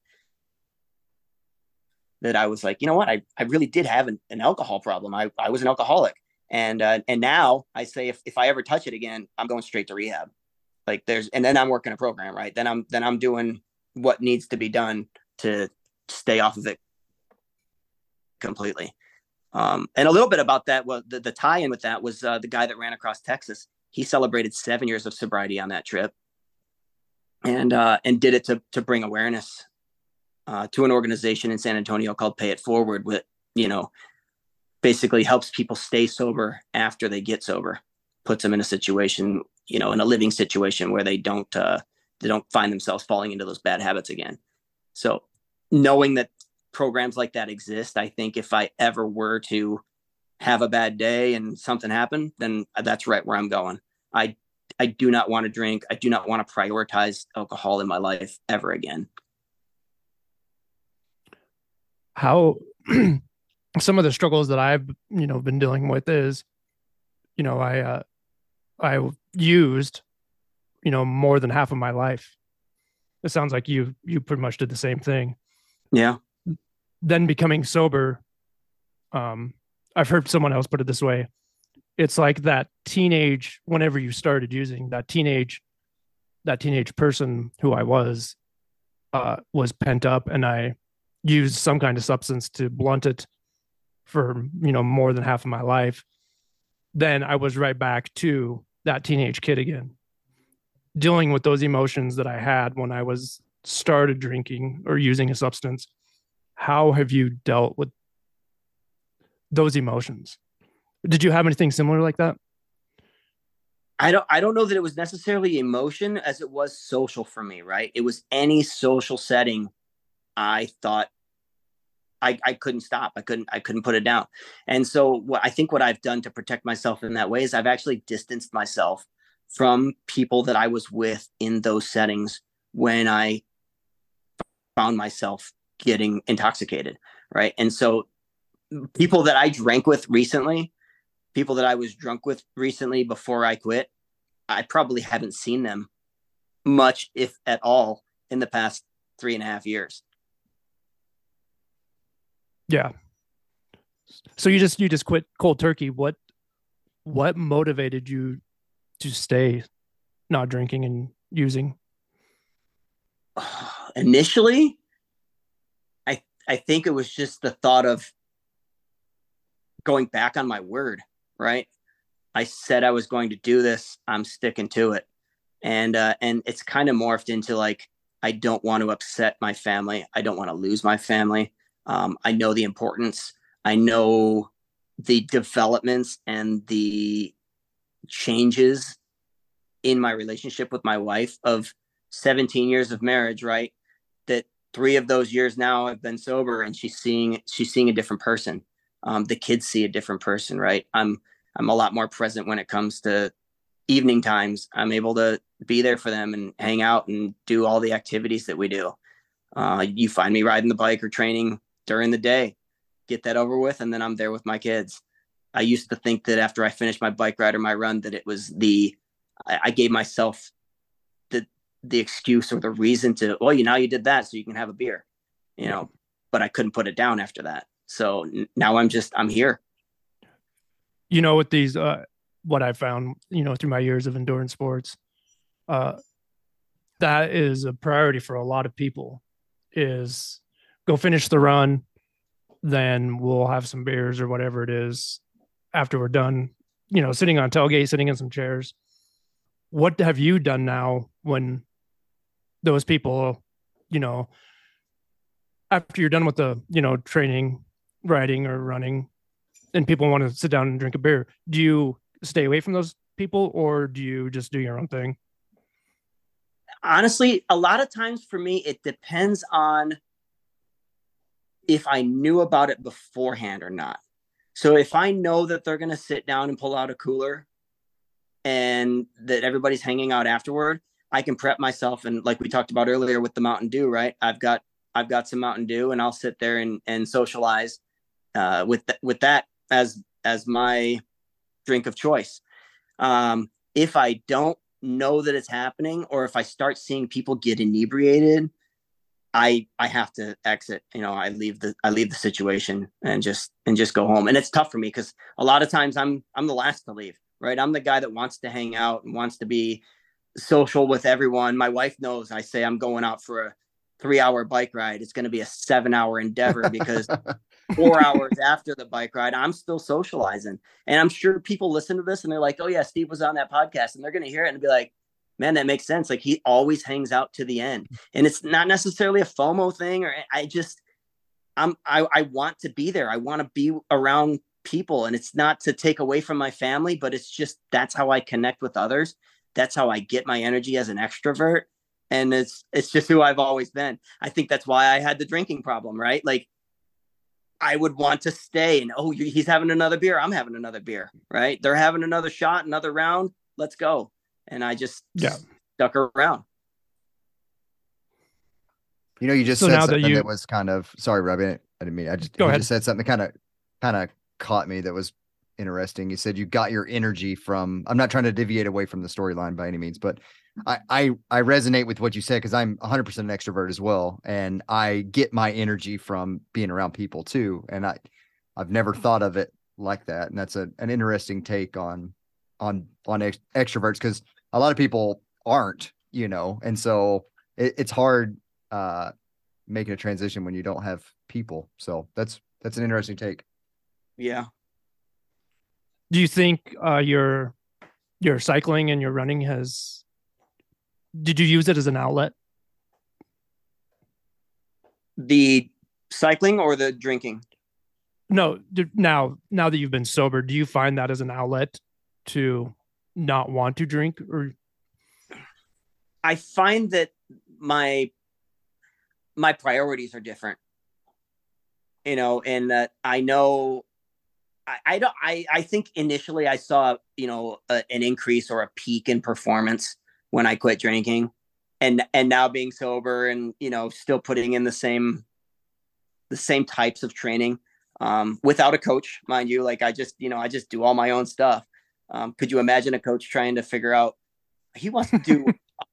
that I was like, you know what, I really did have an alcohol problem. I was an alcoholic. And now I say, if I ever touch it again, I'm going straight to rehab. Like and then I'm working a program, right? Then I'm doing what needs to be done to stay off of it completely. And a little bit about that was the tie in with that was the guy that ran across Texas. He celebrated 7 years of sobriety on that trip, and did it to bring awareness to an organization in San Antonio called Pay It Forward, with, you know, basically helps people stay sober after they get sober, puts them in a situation, you know, in a living situation where they don't find themselves falling into those bad habits again. So knowing that programs like that exist, I think if I ever were to have a bad day and something happened, then that's right where I'm going. I do not want to drink. I do not want to prioritize alcohol in my life ever again. How some of the struggles that I've, you know, been dealing with is, you know, I used, you know, more than half of my life. It sounds like you pretty much did the same thing. Yeah. Then becoming sober, I've heard someone else put it this way. It's like that teenage, whenever you started using, that teenage person who I was pent up, and I used some kind of substance to blunt it for, you know, more than half of my life. Then I was right back to that teenage kid again, dealing with those emotions that I had when I was started drinking or using a substance. How have you dealt with those emotions? Did you have anything similar like that? I don't know that it was necessarily emotion as it was social for me, right? It was any social setting. I thought I couldn't stop. I couldn't put it down. And so what I've done to protect myself in that way is I've actually distanced myself from people that I was with in those settings when I found myself getting intoxicated, right? And so people that I drank with recently, people that I was drunk with recently before I quit, I probably haven't seen them much, if at all, in the past 3.5 years. Yeah. So you just quit cold turkey. What motivated you to stay not drinking and using? Initially, I think it was just the thought of going back on my word, right? I said I was going to do this. I'm sticking to it. And it's kind of morphed into like, I don't want to upset my family. I don't want to lose my family. I know the importance. I know the developments and the changes in my relationship with my wife of 17 years of marriage, right? That 3 of those years now I've been sober, and she's seeing a different person. The kids see a different person, right? I'm a lot more present when it comes to evening times. I'm able to be there for them and hang out and do all the activities that we do. You find me riding the bike or training during the day, get that over with, and then I'm there with my kids. I used to think that after I finished my bike ride or my run, that it was I gave myself the excuse or the reason to, well, you know, you did that so you can have a beer, you know, but I couldn't put it down after that. So now I'm here. You know, with these, what I found, you know, through my years of endurance sports, that is a priority for a lot of people, is go finish the run. Then we'll have some beers or whatever it is after we're done, you know, sitting on tailgate, sitting in some chairs. What have you done now when those people, you know, after you're done with the, you know, training, riding or running, and people want to sit down and drink a beer, do you stay away from those people, or do you just do your own thing? Honestly, a lot of times for me, it depends on if I knew about it beforehand or not. So if I know that they're going to sit down and pull out a cooler and that everybody's hanging out afterward, I can prep myself. And like we talked about earlier with the Mountain Dew, right? I've got some Mountain Dew, and I'll sit there and socialize with that as my drink of choice. if I don't know that it's happening, or if I start seeing people get inebriated, I have to exit. You know, I leave the situation and just go home. And it's tough for me because a lot of times I'm the last to leave, right? I'm the guy that wants to hang out and wants to be social with everyone. My wife knows. I say I'm going out for a 3-hour bike ride. It's going to be a 7-hour endeavor because 4 hours after the bike ride, I'm still socializing. And I'm sure people listen to this and they're like, oh yeah, Steve was on that podcast, and they're going to hear it and be like, man, that makes sense. Like, he always hangs out to the end. And it's not necessarily a FOMO thing, or I want to be there. I want to be around people, and it's not to take away from my family, but it's just, that's how I connect with others. That's how I get my energy as an extrovert. And it's just who I've always been. I think that's why I had the drinking problem, right? Like, I would want to stay and, oh, he's having another beer, I'm having another beer, right? They're having another shot, another round, let's go. And I just stuck around. You know, you just said something that was kind of, sorry, Robbie, I just said something that kind of caught me that was interesting. You said you got your energy from, I'm not trying to deviate away from the storyline by any means, but I resonate with what you said because I'm 100% an extrovert as well. And I get my energy from being around people too. And I've never thought of it like that. And that's an interesting take on extroverts, because a lot of people aren't, you know, and so it's hard making a transition when you don't have people. So that's an interesting take. Yeah. Do you think your cycling and your running did you use it as an outlet? The cycling or the drinking? No, now that you've been sober, do you find that as an outlet to not want to drink? Or I find that my priorities are different, you know, and that I know I think initially I saw, you know, an increase or a peak in performance when I quit drinking, and now being sober and, you know, still putting in the same types of training, without a coach, mind you. Like, I just do all my own stuff. Could you imagine a coach trying to figure out, he wants to do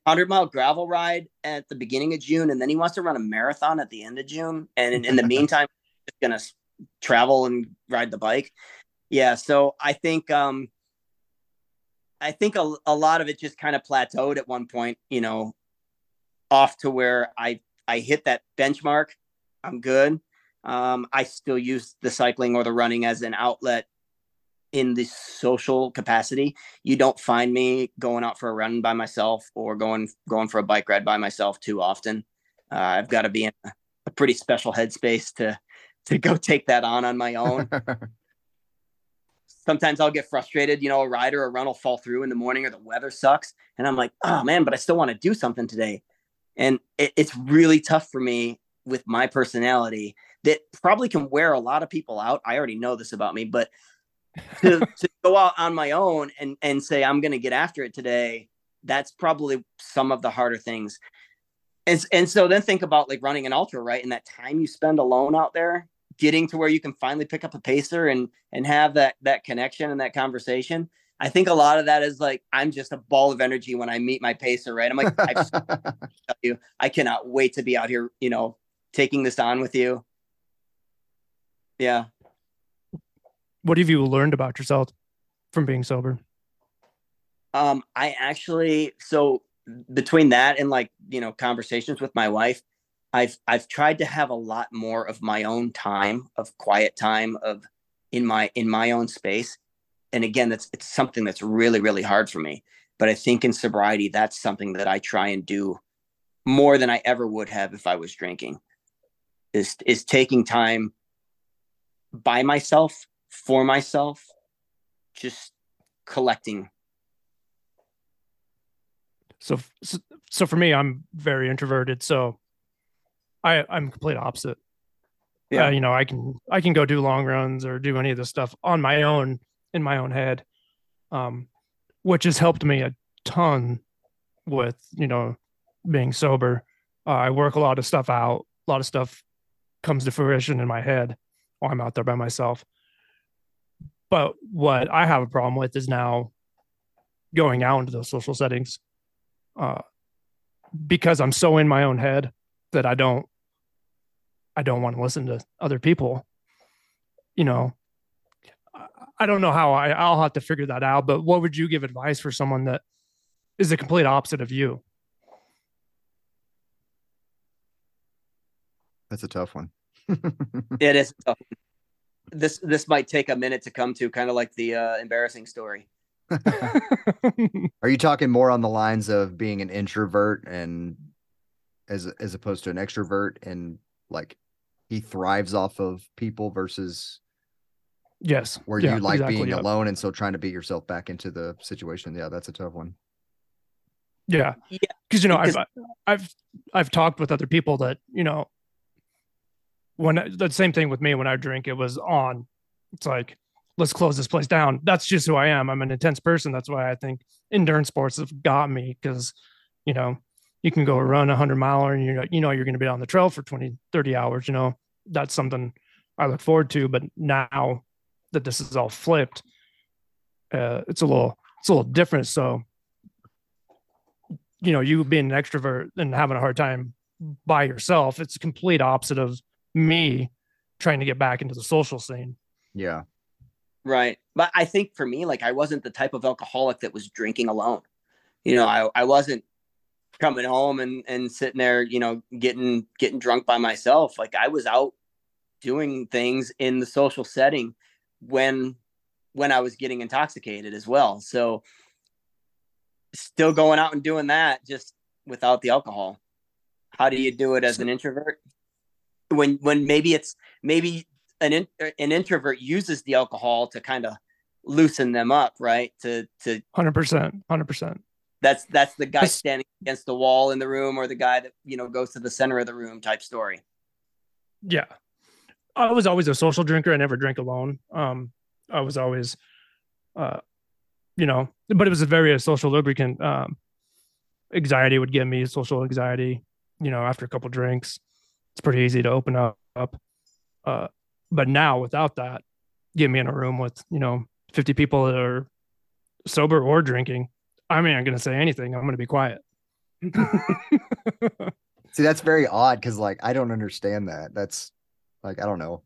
100-mile gravel ride at the beginning of June, and then he wants to run a marathon at the end of June. And in the meantime, he's going to travel and ride the bike. Yeah. So I think a lot of it just kind of plateaued at one point, you know, off to where I hit that benchmark. I'm good. I still use the cycling or the running as an outlet in the social capacity. You don't find me going out for a run by myself or going for a bike ride by myself too often. I've got to be in a pretty special headspace to go take that on my own. Sometimes I'll get frustrated, you know, a ride or a run will fall through in the morning or the weather sucks. And I'm like, oh man, but I still want to do something today. And it's really tough for me with my personality that probably can wear a lot of people out. I already know this about me, but to go out on my own and say, I'm going to get after it today. That's probably some of the harder things. And so then think about like running an ultra, right? And that time you spend alone out there, getting to where you can finally pick up a pacer and have that connection and that conversation. I think a lot of that is like, I'm just a ball of energy when I meet my pacer, right? I'm like, I cannot wait to be out here, you know, taking this on with you. Yeah. What have you learned about yourself from being sober? So between that and, like, you know, conversations with my wife, I've tried to have a lot more of my own time, of quiet time, of in my own space. And again, it's something that's really, really hard for me. But I think in sobriety, that's something that I try and do more than I ever would have if I was drinking, is taking time by myself, for myself, just collecting. So for me, I'm very introverted. So I'm complete opposite. Yeah. You know, I can go do long runs or do any of this stuff on my own, in my own head, which has helped me a ton with, you know, being sober. I work a lot of stuff out. A lot of stuff comes to fruition in my head while I'm out there by myself. But what I have a problem with is now going out into those social settings, because I'm so in my own head that I don't want to listen to other people. You know, I don't know how I'll have to figure that out, but what would you give advice for someone that is the complete opposite of you? That's a tough one. It is tough. This might take a minute to come to, kind of like the embarrassing story. Are you talking more on the lines of being an introvert and as opposed to an extrovert, and like he thrives off of people versus yes, where yeah, you like exactly, being yeah. alone, and so trying to beat yourself back into the situation? Yeah, that's a tough one. Yeah, yeah. Because you know, I've talked with other people that, you know, when the same thing with me, when I drink, it was on. It's like, let's close this place down. That's just who I am. I'm an intense person. That's why I think endurance sports have got me, because, you know, you can go run 100-miler and you're going to be on the trail for 20, 30 hours. You know, that's something I look forward to. But now that this is all flipped, it's a little different. So, you know, you being an extrovert and having a hard time by yourself, it's a complete opposite of me trying to get back into the social scene. Yeah. Right. But I think for me, like, I wasn't the type of alcoholic that was drinking alone. You know, I wasn't coming home and sitting there, you know, getting drunk by myself. Like, I was out doing things in the social setting when I was getting intoxicated as well. So still going out and doing that, just without the alcohol. How do you do it as an introvert? When maybe an introvert uses the alcohol to kind of loosen them up, right? To 100%. That's the guy standing against the wall in the room, or the guy that, you know, goes to the center of the room type story. Yeah. I was always a social drinker. I never drank alone. I was always, you know, but it was a very social lubricant. Anxiety would give me social anxiety, you know, after a couple drinks. It's pretty easy to open up. But now without that, get me in a room with, you know, 50 people that are sober or drinking, I'm not going to say anything. I'm going to be quiet. See, that's very odd, because like, I don't understand that. That's like, I don't know.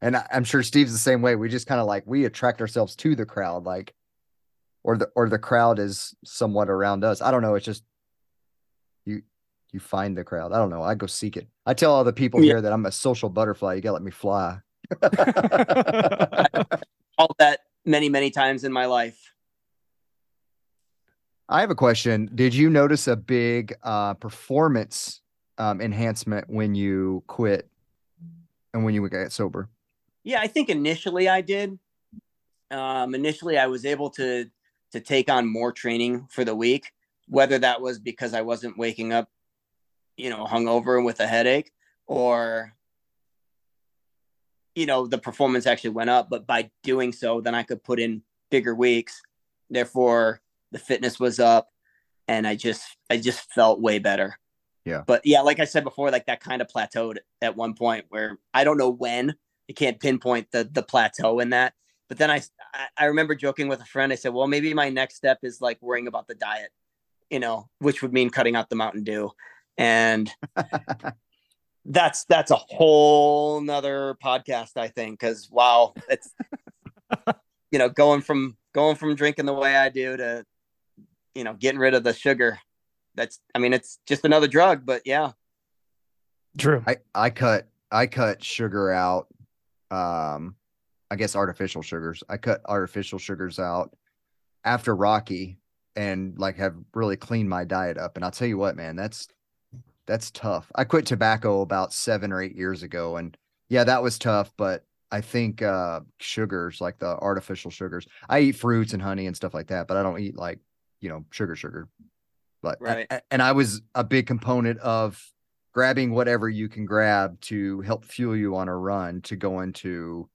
And I'm sure Steve's the same way. We just kind of like, we attract ourselves to the crowd, like, or the crowd is somewhat around us. I don't know. It's just you find the crowd. I don't know. I go seek it. I tell all the people here that I'm a social butterfly. You gotta let me fly. All that many, many times in my life. I have a question. Did you notice a big performance enhancement when you quit and when you got sober? Yeah, I think initially I did. Initially I was able to take on more training for the week, whether that was because I wasn't waking up, you know, hungover with a headache, or, you know, the performance actually went up. But by doing so, then I could put in bigger weeks. Therefore, the fitness was up, and I just felt way better. Yeah. But yeah, like I said before, like that kind of plateaued at one point where I don't know when. I can't pinpoint the plateau in that. But then I remember joking with a friend. I said, well, maybe my next step is like worrying about the diet, you know, which would mean cutting out the Mountain Dew. And that's a whole nother podcast, I think, because wow, it's you know, going from drinking the way I do to, you know, getting rid of the sugar. That's, I mean, it's just another drug, but yeah. True. I cut sugar out. I guess artificial sugars. I cut artificial sugars out after Rocky, and like have really cleaned my diet up. And I'll tell you what, man, that's tough. I quit tobacco about 7 or 8 years ago. And yeah, that was tough. But I think sugars, like the artificial sugars, I eat fruits and honey and stuff like that, but I don't eat like, you know, sugar. But right. And I was a big component of grabbing whatever you can grab to help fuel you on a run to go into,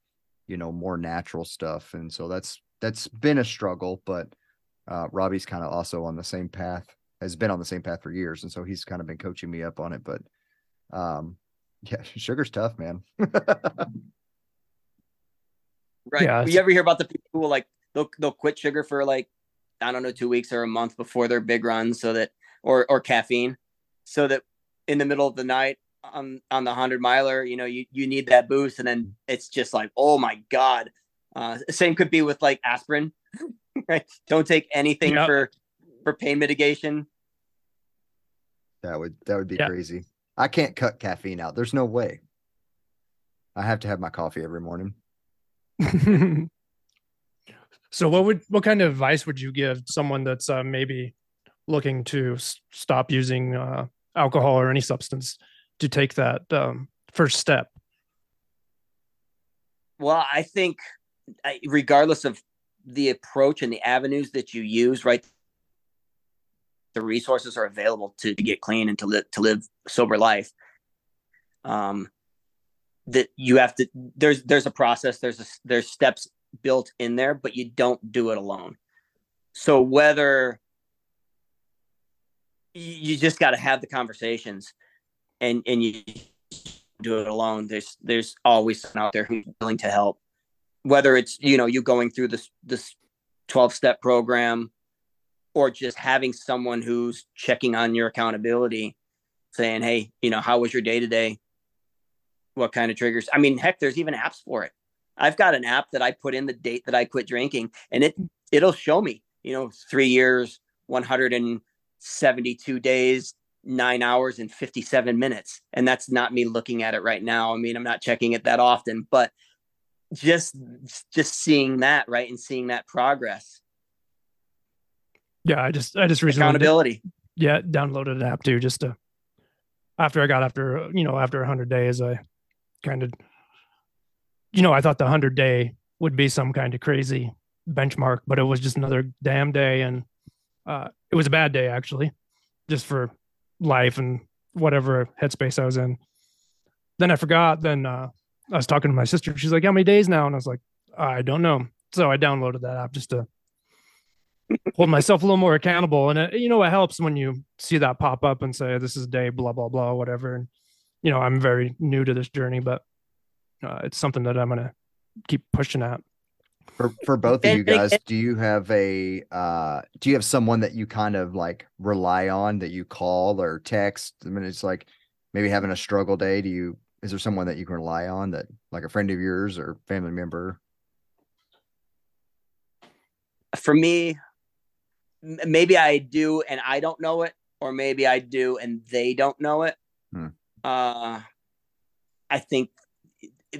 you know, more natural stuff. And so that's been a struggle, but Robbie's kind of also on the same path. Has been on the same path for years, and so he's kind of been coaching me up on it. But yeah, sugar's tough, man. Right. Yeah, you ever hear about the people who will, like, they'll quit sugar for like I don't know, 2 weeks or a month before their big run, so that, or caffeine, so that in the middle of the night on the 100 miler, you know, you need that boost. And then it's just like, oh my God. Same could be with like aspirin, right? Don't take anything for pain mitigation. That would be crazy. I can't cut caffeine out. There's no way. I have to have my coffee every morning. So what kind of advice would you give someone that's maybe looking to stop using alcohol or any substance to take that first step? Well, I think regardless of the approach and the avenues that you use, right, the resources are available to get clean and to live a sober life. That you have to, there's a process, there's steps built in there, but you don't do it alone. So whether you just got to have the conversations and you do it alone, there's always someone out there who's willing to help, whether it's, you know, you going through this 12-step program or just having someone who's checking on your accountability, saying, hey, you know, how was your day today? What kind of triggers? I mean, heck, there's even apps for it. I've got an app that I put in the date that I quit drinking, and it'll show me, you know, 3 years, 172 days, 9 hours and 57 minutes. And that's not me looking at it right now. I mean, I'm not checking it that often, but just seeing that, right, and seeing that progress. Yeah, I just recently accountability. Downloaded an app too, just to after 100 days, I kind of, you know, I thought the 100 day would be some kind of crazy benchmark, but it was just another damn day. And it was a bad day, actually, just for life and whatever headspace I was in. Then I forgot. Then I was talking to my sister. She's like, how many days now? And I was like, I don't know. So I downloaded that app just to hold myself a little more accountable. And it, you know, it helps when you see that pop up and say, this is day, blah, blah, blah, whatever. And, you know, I'm very new to this journey, but it's something that I'm going to keep pushing at. For both of you guys, do you have someone that you kind of like rely on, that you call or text? I mean, it's like maybe having a struggle day. Is there someone that you can rely on, that like a friend of yours or family member? For me, maybe I do and I don't know it, or maybe I do and they don't know it. I think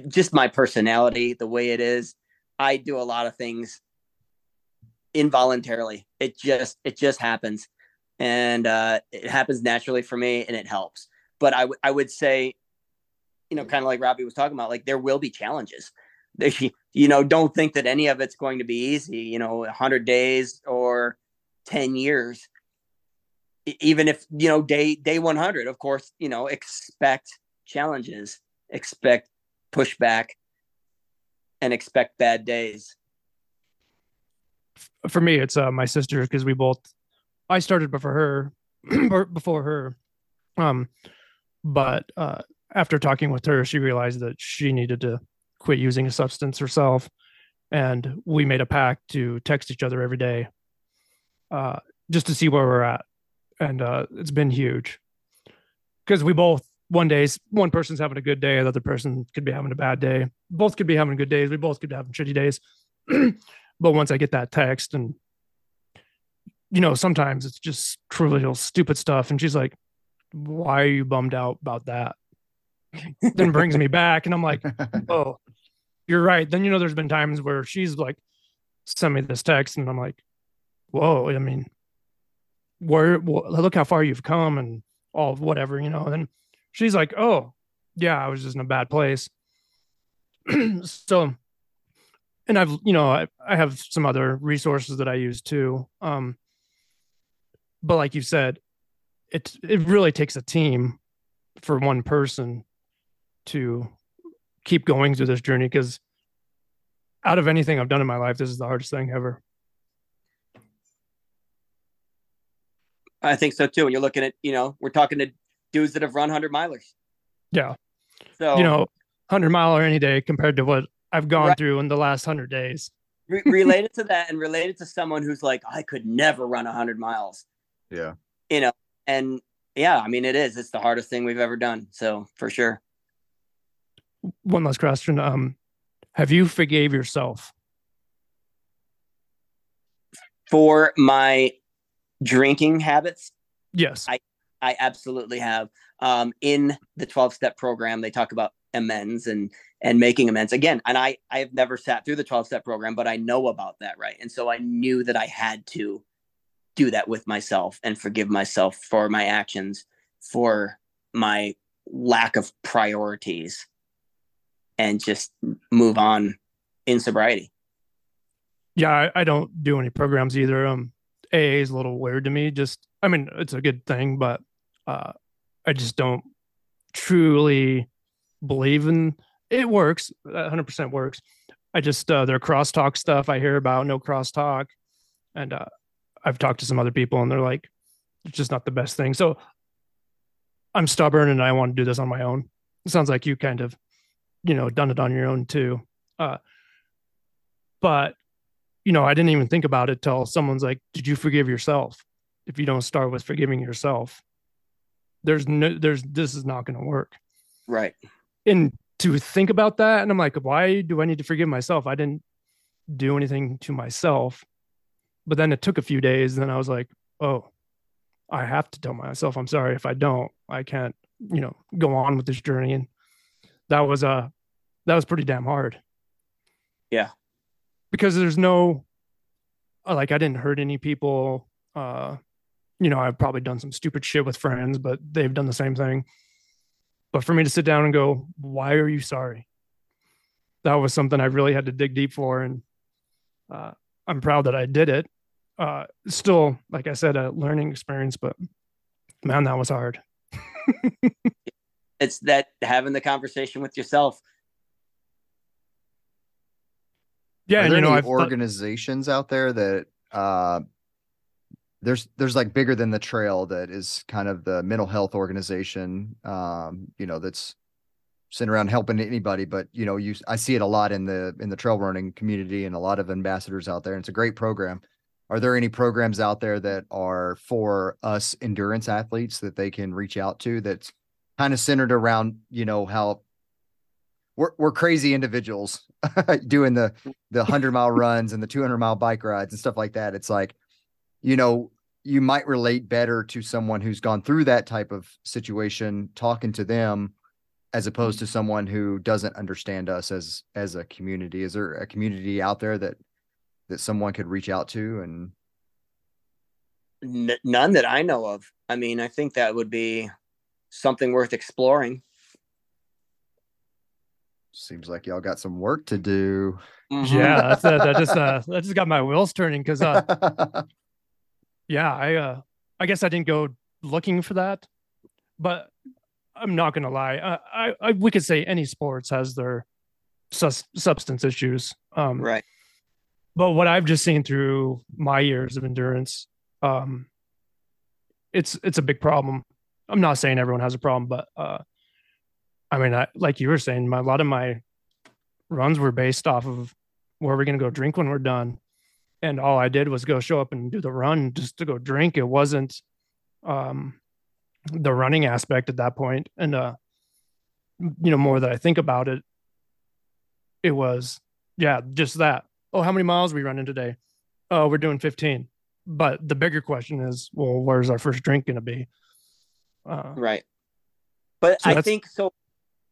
just my personality, the way it is, I do a lot of things involuntarily. It just happens, and it happens naturally for me, and it helps. But I would say, you know, kind of like Robbie was talking about, like there will be challenges. You know, don't think that any of it's going to be easy, you know, 100 days or 10 years, even if, you know, day 100, of course, you know, expect challenges, expect pushback, and expect bad days. For me, it's my sister, because I started before her. But after talking with her, she realized that she needed to quit using a substance herself, and we made a pact to text each other every day just to see where we're at. And it's been huge, because we both, one person's having a good day, the other person could be having a bad day, both could be having good days, we both could be having shitty days. But once I get that text, and you know, sometimes it's just trivial stupid stuff, and she's like, why are you bummed out about that? Then brings me back, and I'm like, oh, you're right. Then, you know, there's been times where she's like, send me this text, and I'm like, whoa, I mean, look how far you've come and all of whatever, you know. And then she's like, oh yeah, I was just in a bad place. So, and I've, you know, I have some other resources that I use too. But like you said, it really takes a team for one person to keep going through this journey, because out of anything I've done in my life, this is the hardest thing ever. I think so too. And you're looking at, you know, we're talking to dudes that have run 100 milers. Yeah. So, you know, 100 mile or any day compared to what I've gone through in the last 100 days. related to that and related to someone who's like, I could never run 100 miles. Yeah. You know, and yeah, I mean, it is, it's the hardest thing we've ever done. So for sure. One last question. Have you forgave yourself? For my drinking habits? Yes. I absolutely have. In the 12-step program, they talk about amends and making amends again. And I have never sat through the 12-step program, but I know about that. Right. And so I knew that I had to do that with myself and forgive myself for my actions, for my lack of priorities, and just move on in sobriety. Yeah. I don't do any programs either. AA is a little weird to me. Just, I mean, it's a good thing, but I just don't truly believe in it. Works 100% works. I just, their crosstalk stuff I hear about, no crosstalk. And I've talked to some other people and they're like, it's just not the best thing. So I'm stubborn and I want to do this on my own. It sounds like you kind of, you know, done it on your own too. But you know, I didn't even think about it till someone's like, did you forgive yourself? If you don't start with forgiving yourself, this is not going to work. Right. And to think about that, and I'm like, why do I need to forgive myself? I didn't do anything to myself. But then it took a few days. And then I was like, oh, I have to tell myself I'm sorry. If I don't, I can't, you know, go on with this journey. And that was pretty damn hard. Yeah. Because there's no, like, I didn't hurt any people. You know, I've probably done some stupid shit with friends, but they've done the same thing. But for me to sit down and go, why are you sorry? That was something I really had to dig deep for. And I'm proud that I did it. Still, like I said, a learning experience, but man, that was hard. It's that having the conversation with yourself. Yeah, and you know, I've organizations out there that there's like Bigger Than the Trail, that is kind of the mental health organization, you know, that's sitting around helping anybody. But you know, I see it a lot in the trail running community and a lot of ambassadors out there, and it's a great program. Are there any programs out there that are for us endurance athletes that they can reach out to, that's kind of centered around, you know, how we're crazy individuals doing the 100-mile runs and the 200-mile bike rides and stuff like that? It's like, you know, you might relate better to someone who's gone through that type of situation, talking to them, as opposed to someone who doesn't understand us as a community. Is there a community out there that someone could reach out to? And none that I know of. I mean, I think that would be something worth exploring. Seems like y'all got some work to do. Mm-hmm. Yeah, that's it. That just got my wheels turning because, yeah, I guess I didn't go looking for that, but I'm not gonna lie. We could say any sports has their substance issues, right? But what I've just seen through my years of endurance, it's a big problem. I'm not saying everyone has a problem, but I mean, like you were saying, a lot of my runs were based off of where we're going to go drink when we're done. And all I did was go show up and do the run just to go drink. It wasn't the running aspect at that point. And, you know, more that I think about it, it was, yeah, just that. Oh, how many miles are we running today? Oh, we're doing 15. But the bigger question is, well, where's our first drink going to be? Right. But so I think so.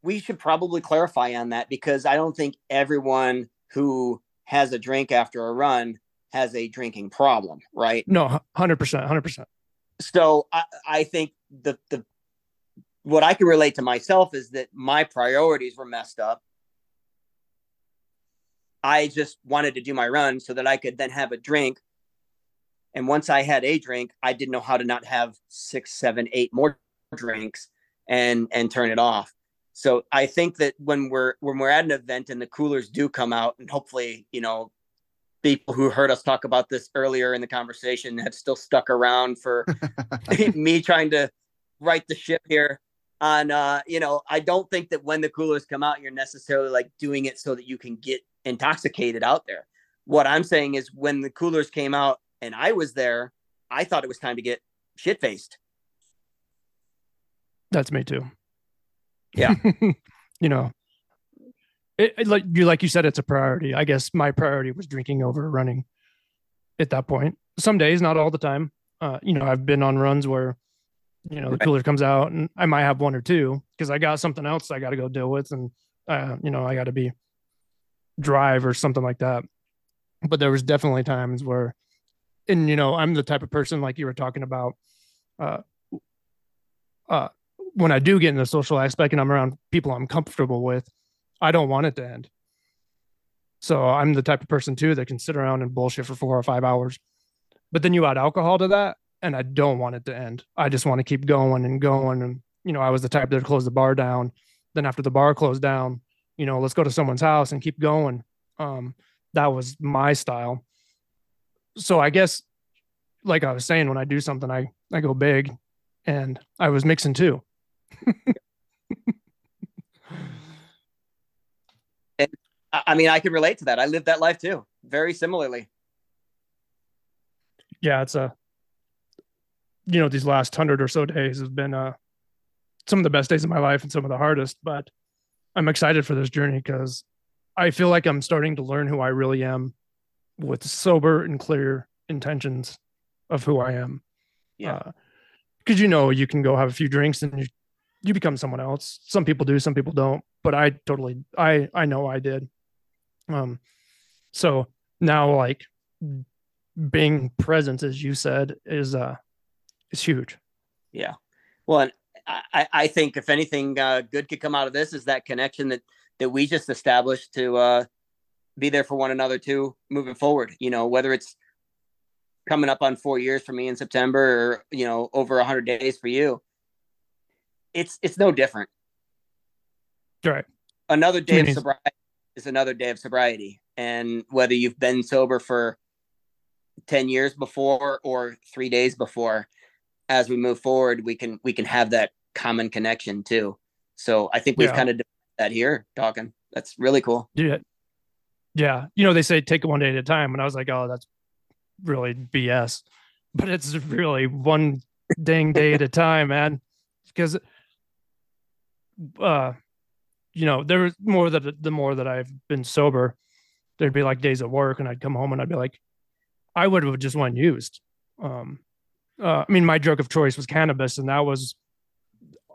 We should probably clarify on that, because I don't think everyone who has a drink after a run has a drinking problem, right? No, 100%, 100%. So I think the what I can relate to myself is that my priorities were messed up. I just wanted to do my run so that I could then have a drink. And once I had a drink, I didn't know how to not have 6, 7, 8 more drinks and turn it off. So I think that when we're at an event and the coolers do come out, and hopefully, you know, people who heard us talk about this earlier in the conversation have still stuck around for me trying to right the ship here on, you know, I don't think that when the coolers come out, you're necessarily like doing it so that you can get intoxicated out there. What I'm saying is when the coolers came out and I was there, I thought it was time to get shit-faced. That's me too. Yeah. You know, it, like you said, it's a priority. I guess my priority was drinking over running at that point. Some days, not all the time. You know, I've been on runs where, you know, the cooler comes out and I might have one or two because I got something else I got to go deal with. And, you know, I got to be drive or something like that. But there was definitely times where, and, you know, I'm the type of person like you were talking about, when I do get in the social aspect and I'm around people I'm comfortable with, I don't want it to end. So I'm the type of person too that can sit around and bullshit for 4 or 5 hours. But then you add alcohol to that, and I don't want it to end. I just want to keep going and going. And, you know, I was the type that would close the bar down. Then after the bar closed down, you know, let's go to someone's house and keep going. That was my style. So I guess, like I was saying, when I do something, I go big. And I was mixing too. And, I mean, I can relate to that. I lived that life too, very similarly. Yeah, it's a, you know, these last 100 or so days have been some of the best days of my life and some of the hardest, but I'm excited for this journey because I feel like I'm starting to learn who I really am with sober and clear intentions of who I am. Yeah. Because, you know, you can go have a few drinks and you become someone else. Some people do, some people don't. But I totally, I know I did. So now, like, being present, as you said, is huge. Yeah. Well, and I think if anything good could come out of this is that connection that we just established to be there for one another too, moving forward. You know, whether it's coming up on 4 years for me in September, or, you know, over 100 days for you, it's no different. Right. Another day of sobriety is another day of sobriety. And whether you've been sober for 10 years before or 3 days before, as we move forward, we can have that common connection too. So I think we've kind of developed that here talking. That's really cool. Yeah. Yeah. You know, they say take it one day at a time. And I was like, oh, that's really BS, but it's really one dang day at a time, man. Because you know, there was more that the more that I've been sober, there'd be like days at work and I'd come home and I'd be like, I would have just went used. I mean, my drug of choice was cannabis, and that was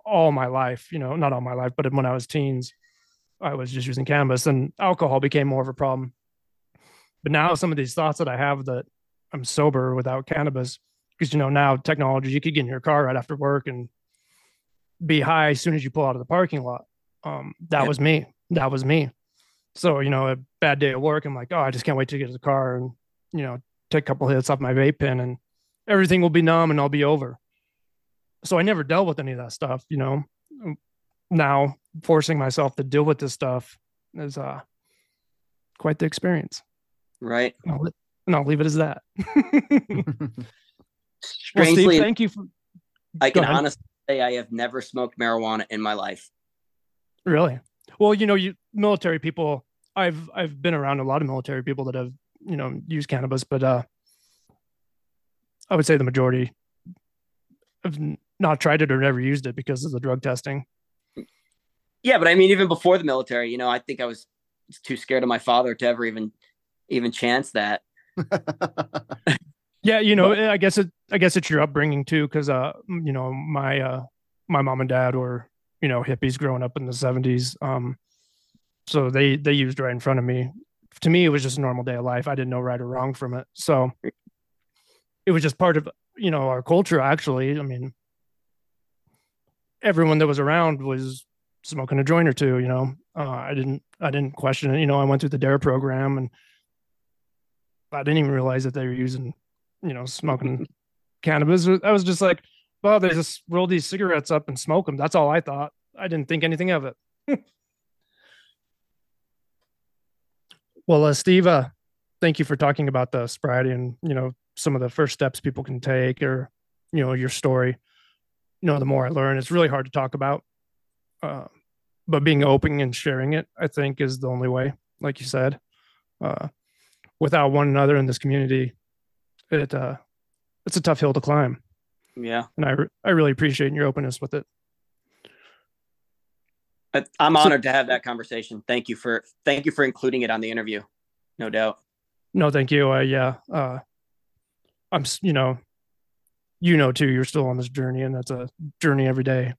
all my life, you know, not all my life, but when I was teens, I was just using cannabis, and alcohol became more of a problem. But now some of these thoughts that I have that I'm sober without cannabis, because, you know, now technology, you could get in your car right after work and be high as soon as you pull out of the parking lot. That was me. So, you know, a bad day at work, I'm like, oh, I just can't wait to get to the car and, you know, take a couple hits off my vape pen and everything will be numb and I'll be over. So I never dealt with any of that stuff, you know. Now forcing myself to deal with this stuff is quite the experience. Right. And I'll leave it as that. Strangely, well, Steve, thank you. I can honestly say I have never smoked marijuana in my life. Really? Well, you know, you military people, I've been around a lot of military people that have, you know, used cannabis, but I would say the majority have not tried it or never used it because of the drug testing. Yeah. But I mean, even before the military, you know, I think I was too scared of my father to ever even chance that. Yeah, you know, I guess it's your upbringing too, because you know, my mom and dad were, you know, hippies growing up in the 70s, so they used right in front of me. To me, it was just a normal day of life. I didn't know right or wrong from it, so it was just part of, you know, our culture. Actually, I mean, everyone that was around was smoking a joint or two, you know. I didn't question it, you know. I went through the DARE program and I didn't even realize that they were using, you know, smoking cannabis. I was just like, well, they just roll these cigarettes up and smoke them. That's all I thought. I didn't think anything of it. Well, Steve, thank you for talking about the sobriety and, you know, some of the first steps people can take, or, you know, your story. You know, the more I learn, it's really hard to talk about, but being open and sharing it, I think, is the only way, like you said. without one another in this community, it's a tough hill to climb. Yeah. And I really appreciate your openness with it. I'm honored to have that conversation. Thank you for including it on the interview. No doubt. No, thank you. I'm, too, you're still on this journey, and that's a journey every day.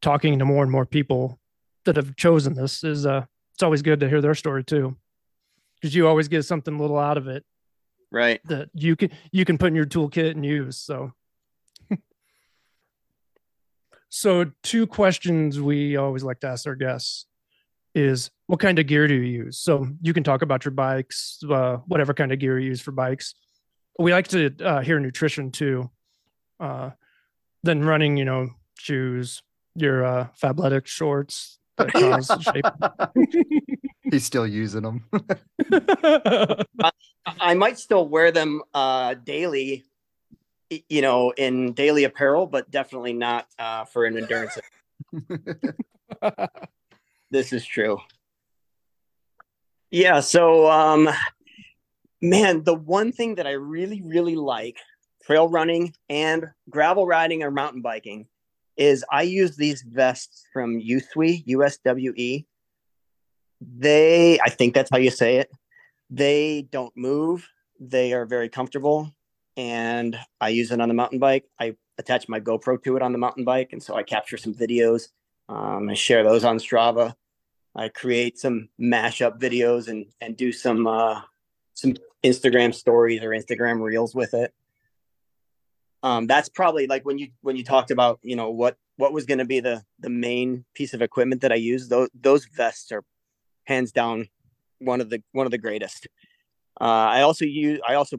Talking to more and more people that have chosen this is, it's always good to hear their story too, because you always get something little out of it, right? That you can put in your toolkit and use. So two questions we always like to ask our guests is, what kind of gear do you use? So you can talk about your bikes, whatever kind of gear you use for bikes. We like to hear nutrition too. Then running, shoes, your Fabletic shorts. He's still using them. I might still wear them daily, in daily apparel, but definitely not for an endurance. This is true. Yeah. So, man, the one thing that I really, really like trail running and gravel riding or mountain biking is I use these vests from USWE. I think that's how you say it. They don't move. They are very comfortable, and I use it on the mountain bike. I attach my GoPro to it on the mountain bike, and so I capture some videos. I share those on Strava. I create some mashup videos and do some Instagram stories or Instagram reels with it. That's probably like when you talked about, what was going to be the main piece of equipment that I use. Those vests are hands down one of the greatest. I also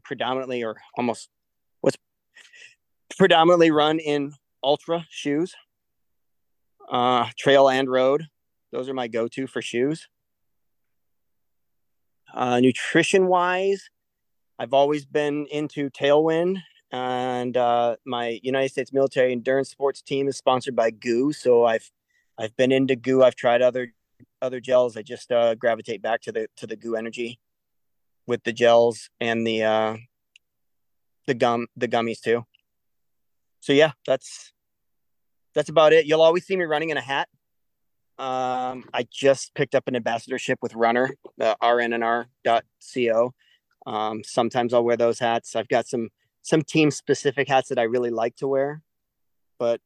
predominantly, or almost what's predominantly, run in ultra shoes, trail and road. Those are my go-to for shoes. Nutrition wise, I've always been into Tailwind. And my United States Military Endurance Sports team is sponsored by Goo, so I've been into Goo. I've tried other gels. I just gravitate back to the Goo Energy with the gels and the gummies too. So yeah, that's about it. You'll always see me running in a hat. I just picked up an ambassadorship with Runner, the rnnr.co. Sometimes I'll wear those hats. I've got some team specific hats that I really like to wear, but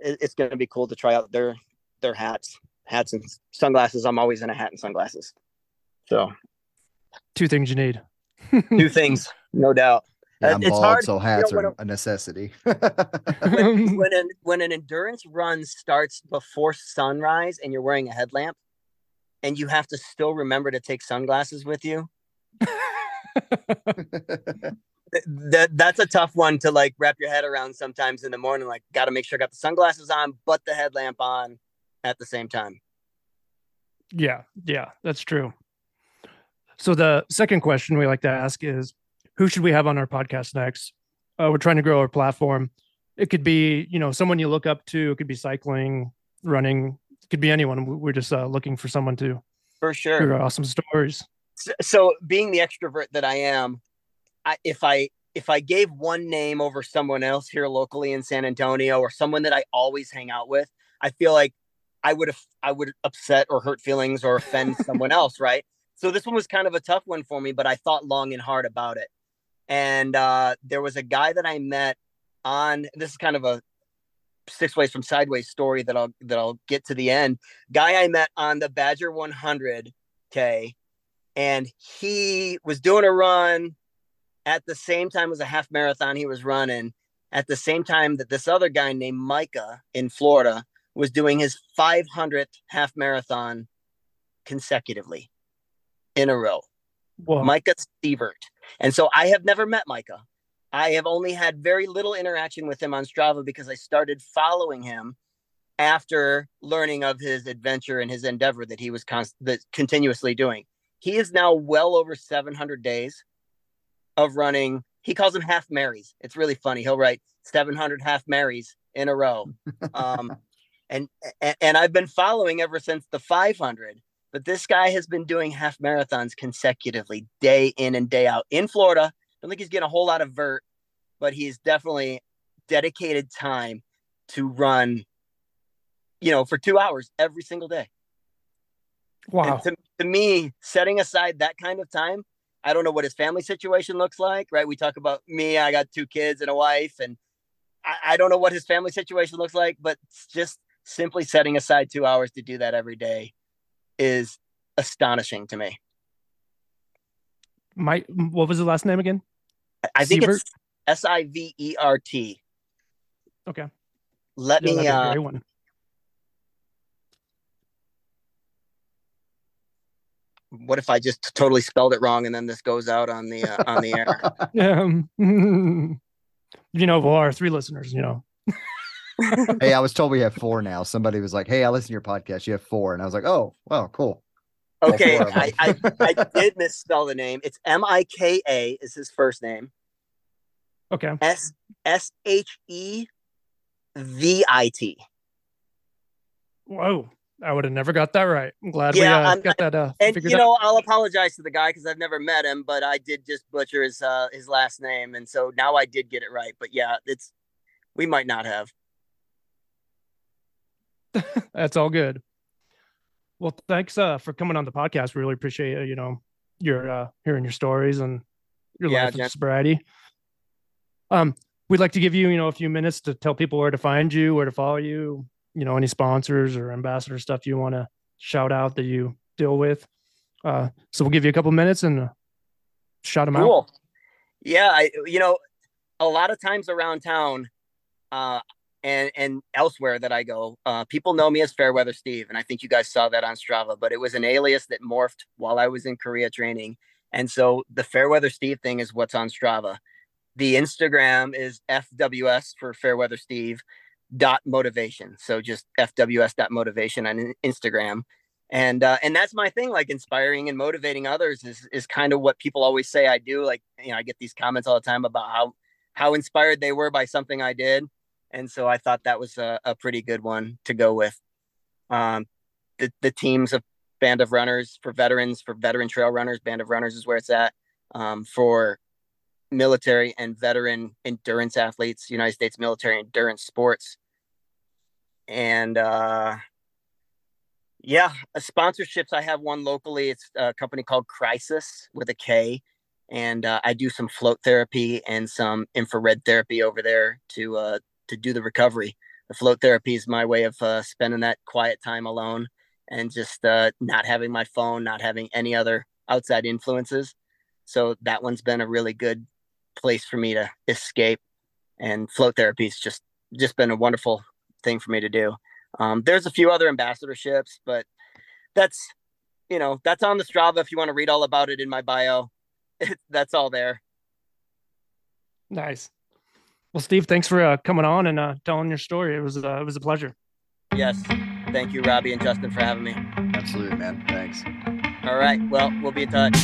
it's going to be cool to try out their hats and sunglasses. I'm always in a hat and sunglasses. So two things you need. Two things, no doubt. Yeah, it's bald, hard. So hats are a necessity. when an endurance run starts before sunrise and you're wearing a headlamp and you have to still remember to take sunglasses with you, That's a tough one to like wrap your head around sometimes in the morning. Like, got to make sure I got the sunglasses on, but the headlamp on at the same time. Yeah, that's true. So the second question we like to ask is, who should we have on our podcast next? We're trying to grow our platform. It could be, someone you look up to. It could be cycling, running. It could be anyone. We're just looking for someone to. For sure. Hear awesome stories. So being the extrovert that I am, if I gave one name over someone else here locally in San Antonio, or someone that I always hang out with, I feel like I would upset or hurt feelings or offend someone else, right? So this one was kind of a tough one for me, but I thought long and hard about it. And there was a guy that I met on, this is kind of a six ways from sideways story that I'll get to the end. Guy I met on the Badger 100K, and he was doing a run. At the same time, it was a half marathon he was running. At the same time that this other guy named Micah in Florida was doing his 500th half marathon consecutively in a row. Whoa. Micah Sievert. And so I have never met Micah. I have only had very little interaction with him on Strava because I started following him after learning of his adventure and his endeavor that he was continuously doing. He is now well over 700 days of running. He calls them half marys. It's really funny. He'll write 700 half marys in a row. And I've been following ever since the 500. But this guy has been doing half marathons consecutively, day in and day out in Florida. I don't think he's getting a whole lot of vert, but he's definitely dedicated time to run, you know, for 2 hours every single day. Wow. And to me, setting aside that kind of time, I don't know what his family situation looks like, right? We talk about me, I got 2 kids and a wife, and I don't know what his family situation looks like, but just simply setting aside 2 hours to do that every day is astonishing to me. What was his last name again? I think Sievert? It's Sivert. Okay. Let me what if I just totally spelled it wrong and then this goes out on the air? You know, well, our 3 listeners, you know. Hey, I was told we have 4 now. Somebody was like, hey, I listen to your podcast. You have 4. And I was like, oh, wow, cool. Okay. I did misspell the name. It's Mika is his first name. Okay. Shevit. Whoa. I would have never got that right. I'm glad we got that figured out. You know, I'll apologize to the guy because I've never met him, but I did just butcher his last name. And so now I did get it right. But yeah, we might not have. That's all good. Well, thanks for coming on the podcast. We really appreciate, you know, your hearing your stories and your life and sobriety. We'd like to give you, you know, a few minutes to tell people where to find you, where to follow you, you know, any sponsors or ambassador stuff you want to shout out that you deal with. So we'll give you a couple minutes and shout them out. Yeah. You know, a lot of times around town and elsewhere that I go, people know me as Fairweather Steve. And I think you guys saw that on Strava, but it was an alias that morphed while I was in Korea training. And so the Fairweather Steve thing is what's on Strava. The Instagram is FWS for Fairweather Steve. .motivation. So just FWS.motivation on Instagram. And that's my thing, like inspiring and motivating others is kind of what people always say I do. Like, you know, I get these comments all the time about how inspired they were by something I did. And so I thought that was a pretty good one to go with. The teams of Band of Runners for veterans, for veteran trail runners, Band of Runners is where it's at. For military and veteran endurance athletes, United States Military Endurance Sports. And sponsorships, I have one locally. It's a company called Crisis with a K. And I do some float therapy and some infrared therapy over there to do the recovery. The float therapy is my way of spending that quiet time alone and just not having my phone, not having any other outside influences. So that one's been a really good place for me to escape, and float therapy's just been a wonderful thing for me to do. There's a few other ambassadorships, but that's on the Strava. If you want to read all about it in my bio, that's all there. Nice. Well, Steve, thanks for coming on and telling your story. It was a pleasure. Yes. Thank you, Robbie and Justin, for having me. Absolutely, man. Thanks. All right. Well, we'll be in touch.